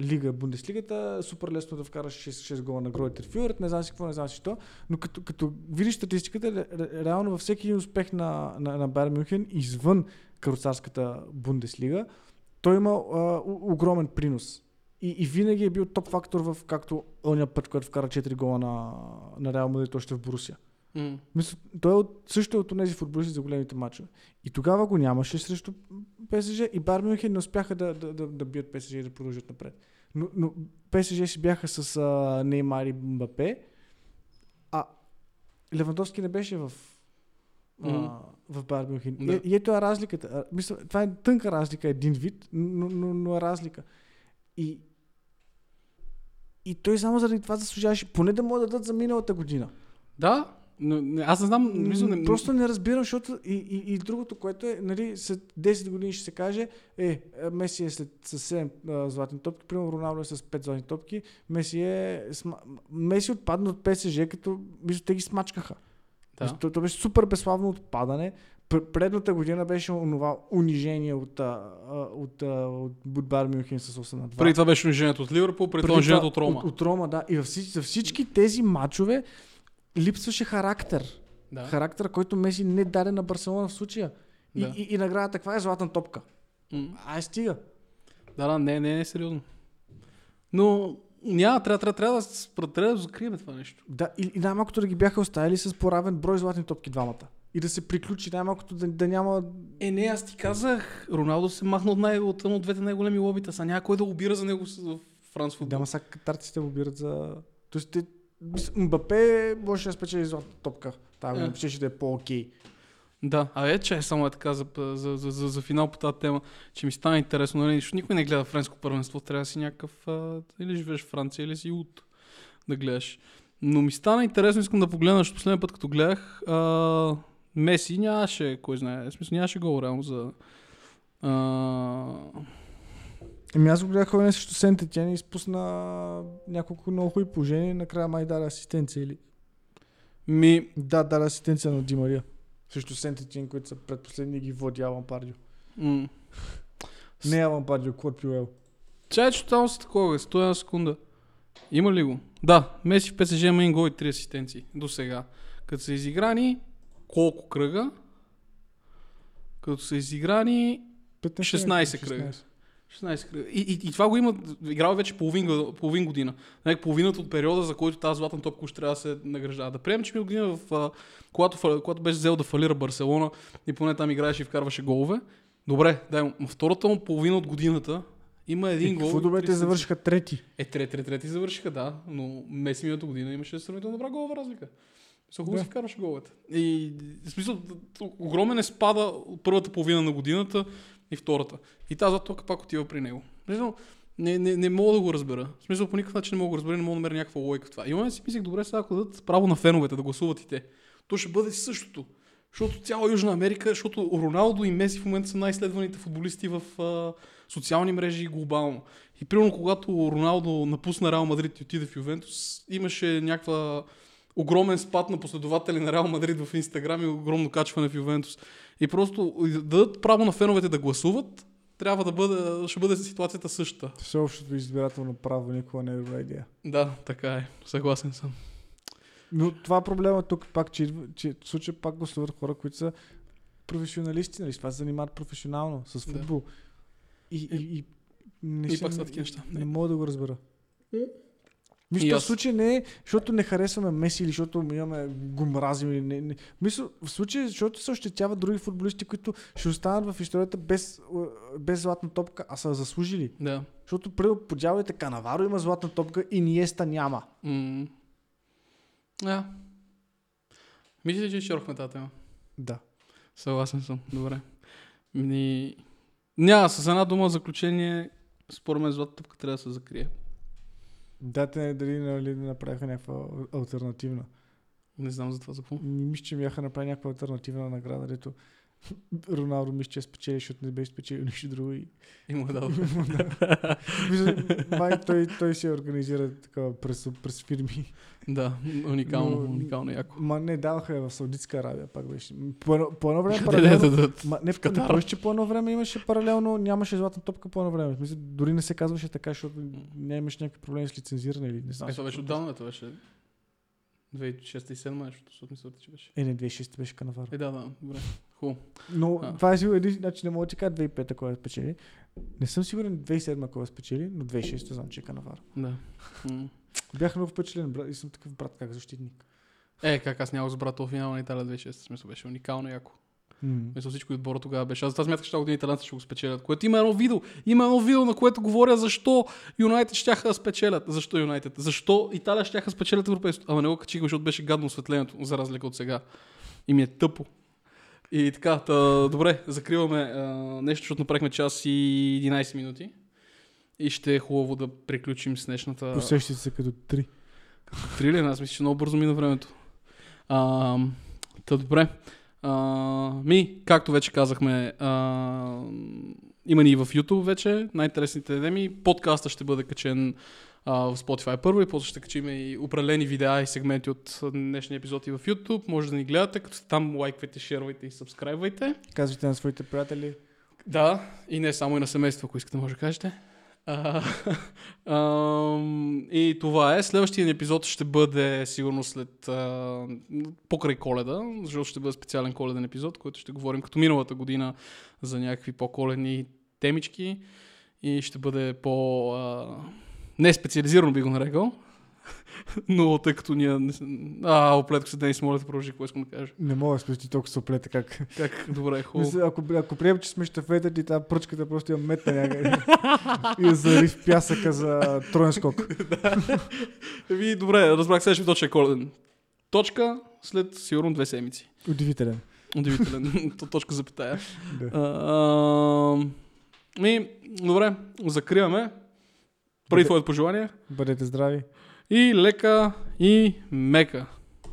лига, Бундеслигата, супер лесно да вкараш 6 гола на Гройтер Фюрет, не знам си какво, не знам си що, но като видиш статистиката, реално във всеки успех на Байерн Мюнхен извън каруцарската Бундеслига, той има огромен принос. И винаги е бил топ фактор в както оня път, който вкара 4 гола на Реал Мадрид, още в Борусия. Мисля, той е също е от тези футболисти за големите мачове. И тогава го нямаше срещу ПСЖ и Байерн Мюнхен не успяха да бият ПСЖ и да продължат напред. Но ПСЖ си бяха с Неймар и Мбапе, а Левандовски не беше в Байерн Мюнхен. Да. И ето е разликата. Мисля, това е тънка разлика, един вид, но е разлика. И той само заради това заслужаваше поне да му да дадат за миналата година. Да, но аз не знам. Просто не разбирам, защото и другото, което е, нали, след 10 години ще се каже, Меси е с 7 златни топки, примерно Роналдо е с 5 златни топки, Меси отпадна от ПСЖ, като мисля, те ги смачкаха. Да. То беше супер безславно отпадане. Предната година беше онова унижение от Байерн Мюнхен с 8-2. Преди това беше унижението от Ливърпул, преди това унижението от Рома. От Рома, да. И за всички тези мачове липсваше характер. Да. Характер, който Меси не даде на Барселона в случая. Да. И наградата, каква е златна топка? Стига. Да, не е сериозно. Но няма, трябва да закрием това нещо. Да, и най-малкото да ги бяха оставили с по-равен брой златни топки двамата. И да се приключи, най-малкото да няма... Не, аз ти казах, Роналдо се махна от двете най-големи лобита. Са някой да лобира за него в Франс футбол. Да, ма сега катарците лобират за... Тоест, Мбапе може да спечели златна топка. Там ще да е по-окей. Да, че само е така за финал по тази тема, че ми стана интересно, защото никой не гледа френско първенство, трябва да си някакъв, или живееш в Франция, или си от да гледаш. Но ми стана интересно, искам да погледна, защото последния път като гледах, Меси нямаше, кой знае, в смисъл нямаше гол реално за... Аз го гледах хора не също Сен-Етиен и изпусна няколко много хубави положения и накрая май даде асистенция или... Да, даде асистенция на Ди Мария. Също Сен-Етиен, които са предпоследни, ги води Алан Пардио. Не Алан Пардио, Клоп Юел. Чайче, там са такова, 101 секунда. Има ли го? Да, Меси в ПСЖ има 1 гол и 3 асистенции до сега. Като са изиграни, колко кръга? Като са изиграни 16 кръга. 16 кръга. И това го има, играва вече половин година. Половината от периода, за който тази златна топка ще трябва да се награждава. Да приемем, че ми година, когато беше взел да фалира Барселона и поне там играеше и вкарваше голове. Добре, дай му. Втората му половина от годината има един гол. Какво добре те завършиха трети? Трети завършиха, да. Но Меси миналата година имаше сравнително добра голова разлика. Хубаво си вкарваше головете. И в смисъл, огромен е спада от първата половина на годината и втората. И тази златна топка пак отива при него. Не мога да го разбера. В смисъл, по никакъв начин не мога да го разбера, не мога да намеря някаква логика в това. И момент си мислех, добре, сега ако дадат право на феновете да гласуват и те, то ще бъде същото. Защото цяла Южна Америка, защото Роналдо и Меси в момента са най-следваните футболисти в социални мрежи и глобално. И примерно, когато Роналдо напусна Реал Мадрид и отиде в Ювентус, имаше някаква огромен спад на последователи на Реал Мадрид в Инстаграм и огромно качване в Ювентус. И просто да дадат право на феновете да гласуват, трябва да бъде, ще бъде ситуацията същата. Всеобщото избирателно право никога не е добра идея. Да, така е. Съгласен съм. Но това проблема тук пак, че в случая пак гласуват хора, които са професионалисти, нали? Това се занимават професионално с футбол. Да. И не мога да го разбера. Мисля, в този случай не е, защото не харесваме Меси или защото го мразим. Или не. Мисля, в случай, защото се ощетяват други футболисти, които ще останат в историята без златна топка, а са заслужили. Да. Защото по дяволите Канаваро има златна топка и Ниеста няма. Да. Мислите, че изчерпахме тази тема? Да. Съгласен съм. Добре. Няма, с една дума в заключение, според мен златната топка трябва да се закрие. Дате дали не направиха някаква алтернативна. Не знам за това за какво. Мисля, че бяха направили някаква алтернативна награда, дето Роналдо мисля, че е спечели, защото не беше спечели нищо друго и му е дал. Май той се организира така през фирми. Да, уникално яко. Ма не, даваха я в Саудитска Арабия, пак беше. По едно време паралелно... Не, в Катар. Беше, че по едно време имаше паралелно, нямаше златна топка по едно време. Дори не се казваше така, защото не имаш някакви проблеми с лицензиране или не знам. Това беше отдавна, това беше... 2006-2007 нещо, защото мисля, че беше. Не, 2006 беше Канаваро. Да, добре. Хубаво. Но това е един, значи не мога да ти кажа 2005-та, кога спечели. Не съм сигурен 2007-та, кога спечели, но 2006-та знам, че е Канаваро. Да. Бях много впечатлен, брат, и съм такъв брат, как защитник. Как аз нямах с брат в финала на Италия 2006-та, смисъл беше уникално яко. Мисля, всичко отбора тогава беше. Аз смятах, че тази година италианците ще го спечелят. Което има едно видео. Има едно видео, на което говоря защо Юнайтед щяха да спечелят. Защо Юнайтед? Защо Италия щяха да спечелят европейството? Ама не го качихме, защото беше гадно осветлението, за разлика от сега. И ми е тъпо. И така, добре, закриваме нещо, защото направихме час и 11 минути. И ще е хубаво да приключим с днешната... Усещате се като 3. Като 3 ли? Аз мисля, че много бързо мина времето. Добре. Както вече казахме, има ни и в YouTube вече най-интересните теми. Подкаста ще бъде качен в Spotify първо и после ще качим и определени видеа и сегменти от днешния епизод и в YouTube. Може да ни гледате, като там лайквайте, шервайте и сабскрайбвайте. Казвайте на своите приятели. Да, и не само и на семейство, ако искате може да кажете. И това е. Следващия епизод ще бъде сигурно след покрай Коледа, защото ще бъде специален коледен епизод, който ще говорим като миналата година за някакви по-коледни темички и ще бъде по неспециализирано би го нарекал. Но тъй като ние... оплетко се Денис, моля да продължи, какво искам да кажа. Не мога да спрещи толкова се оплета как. Как? Добре, хубаво. Ако приема, че сме щафета, ти тази пръчката просто има метна някъде. И зари в пясъка за троен скок. Добре, разбрах, следващия точка е коледен. Точка след сигурно 2 седмици. Удивителен. Точка запитая. Добре, закриваме. Преди твоето пожелание. Бъдете здрави. И лека, и мека.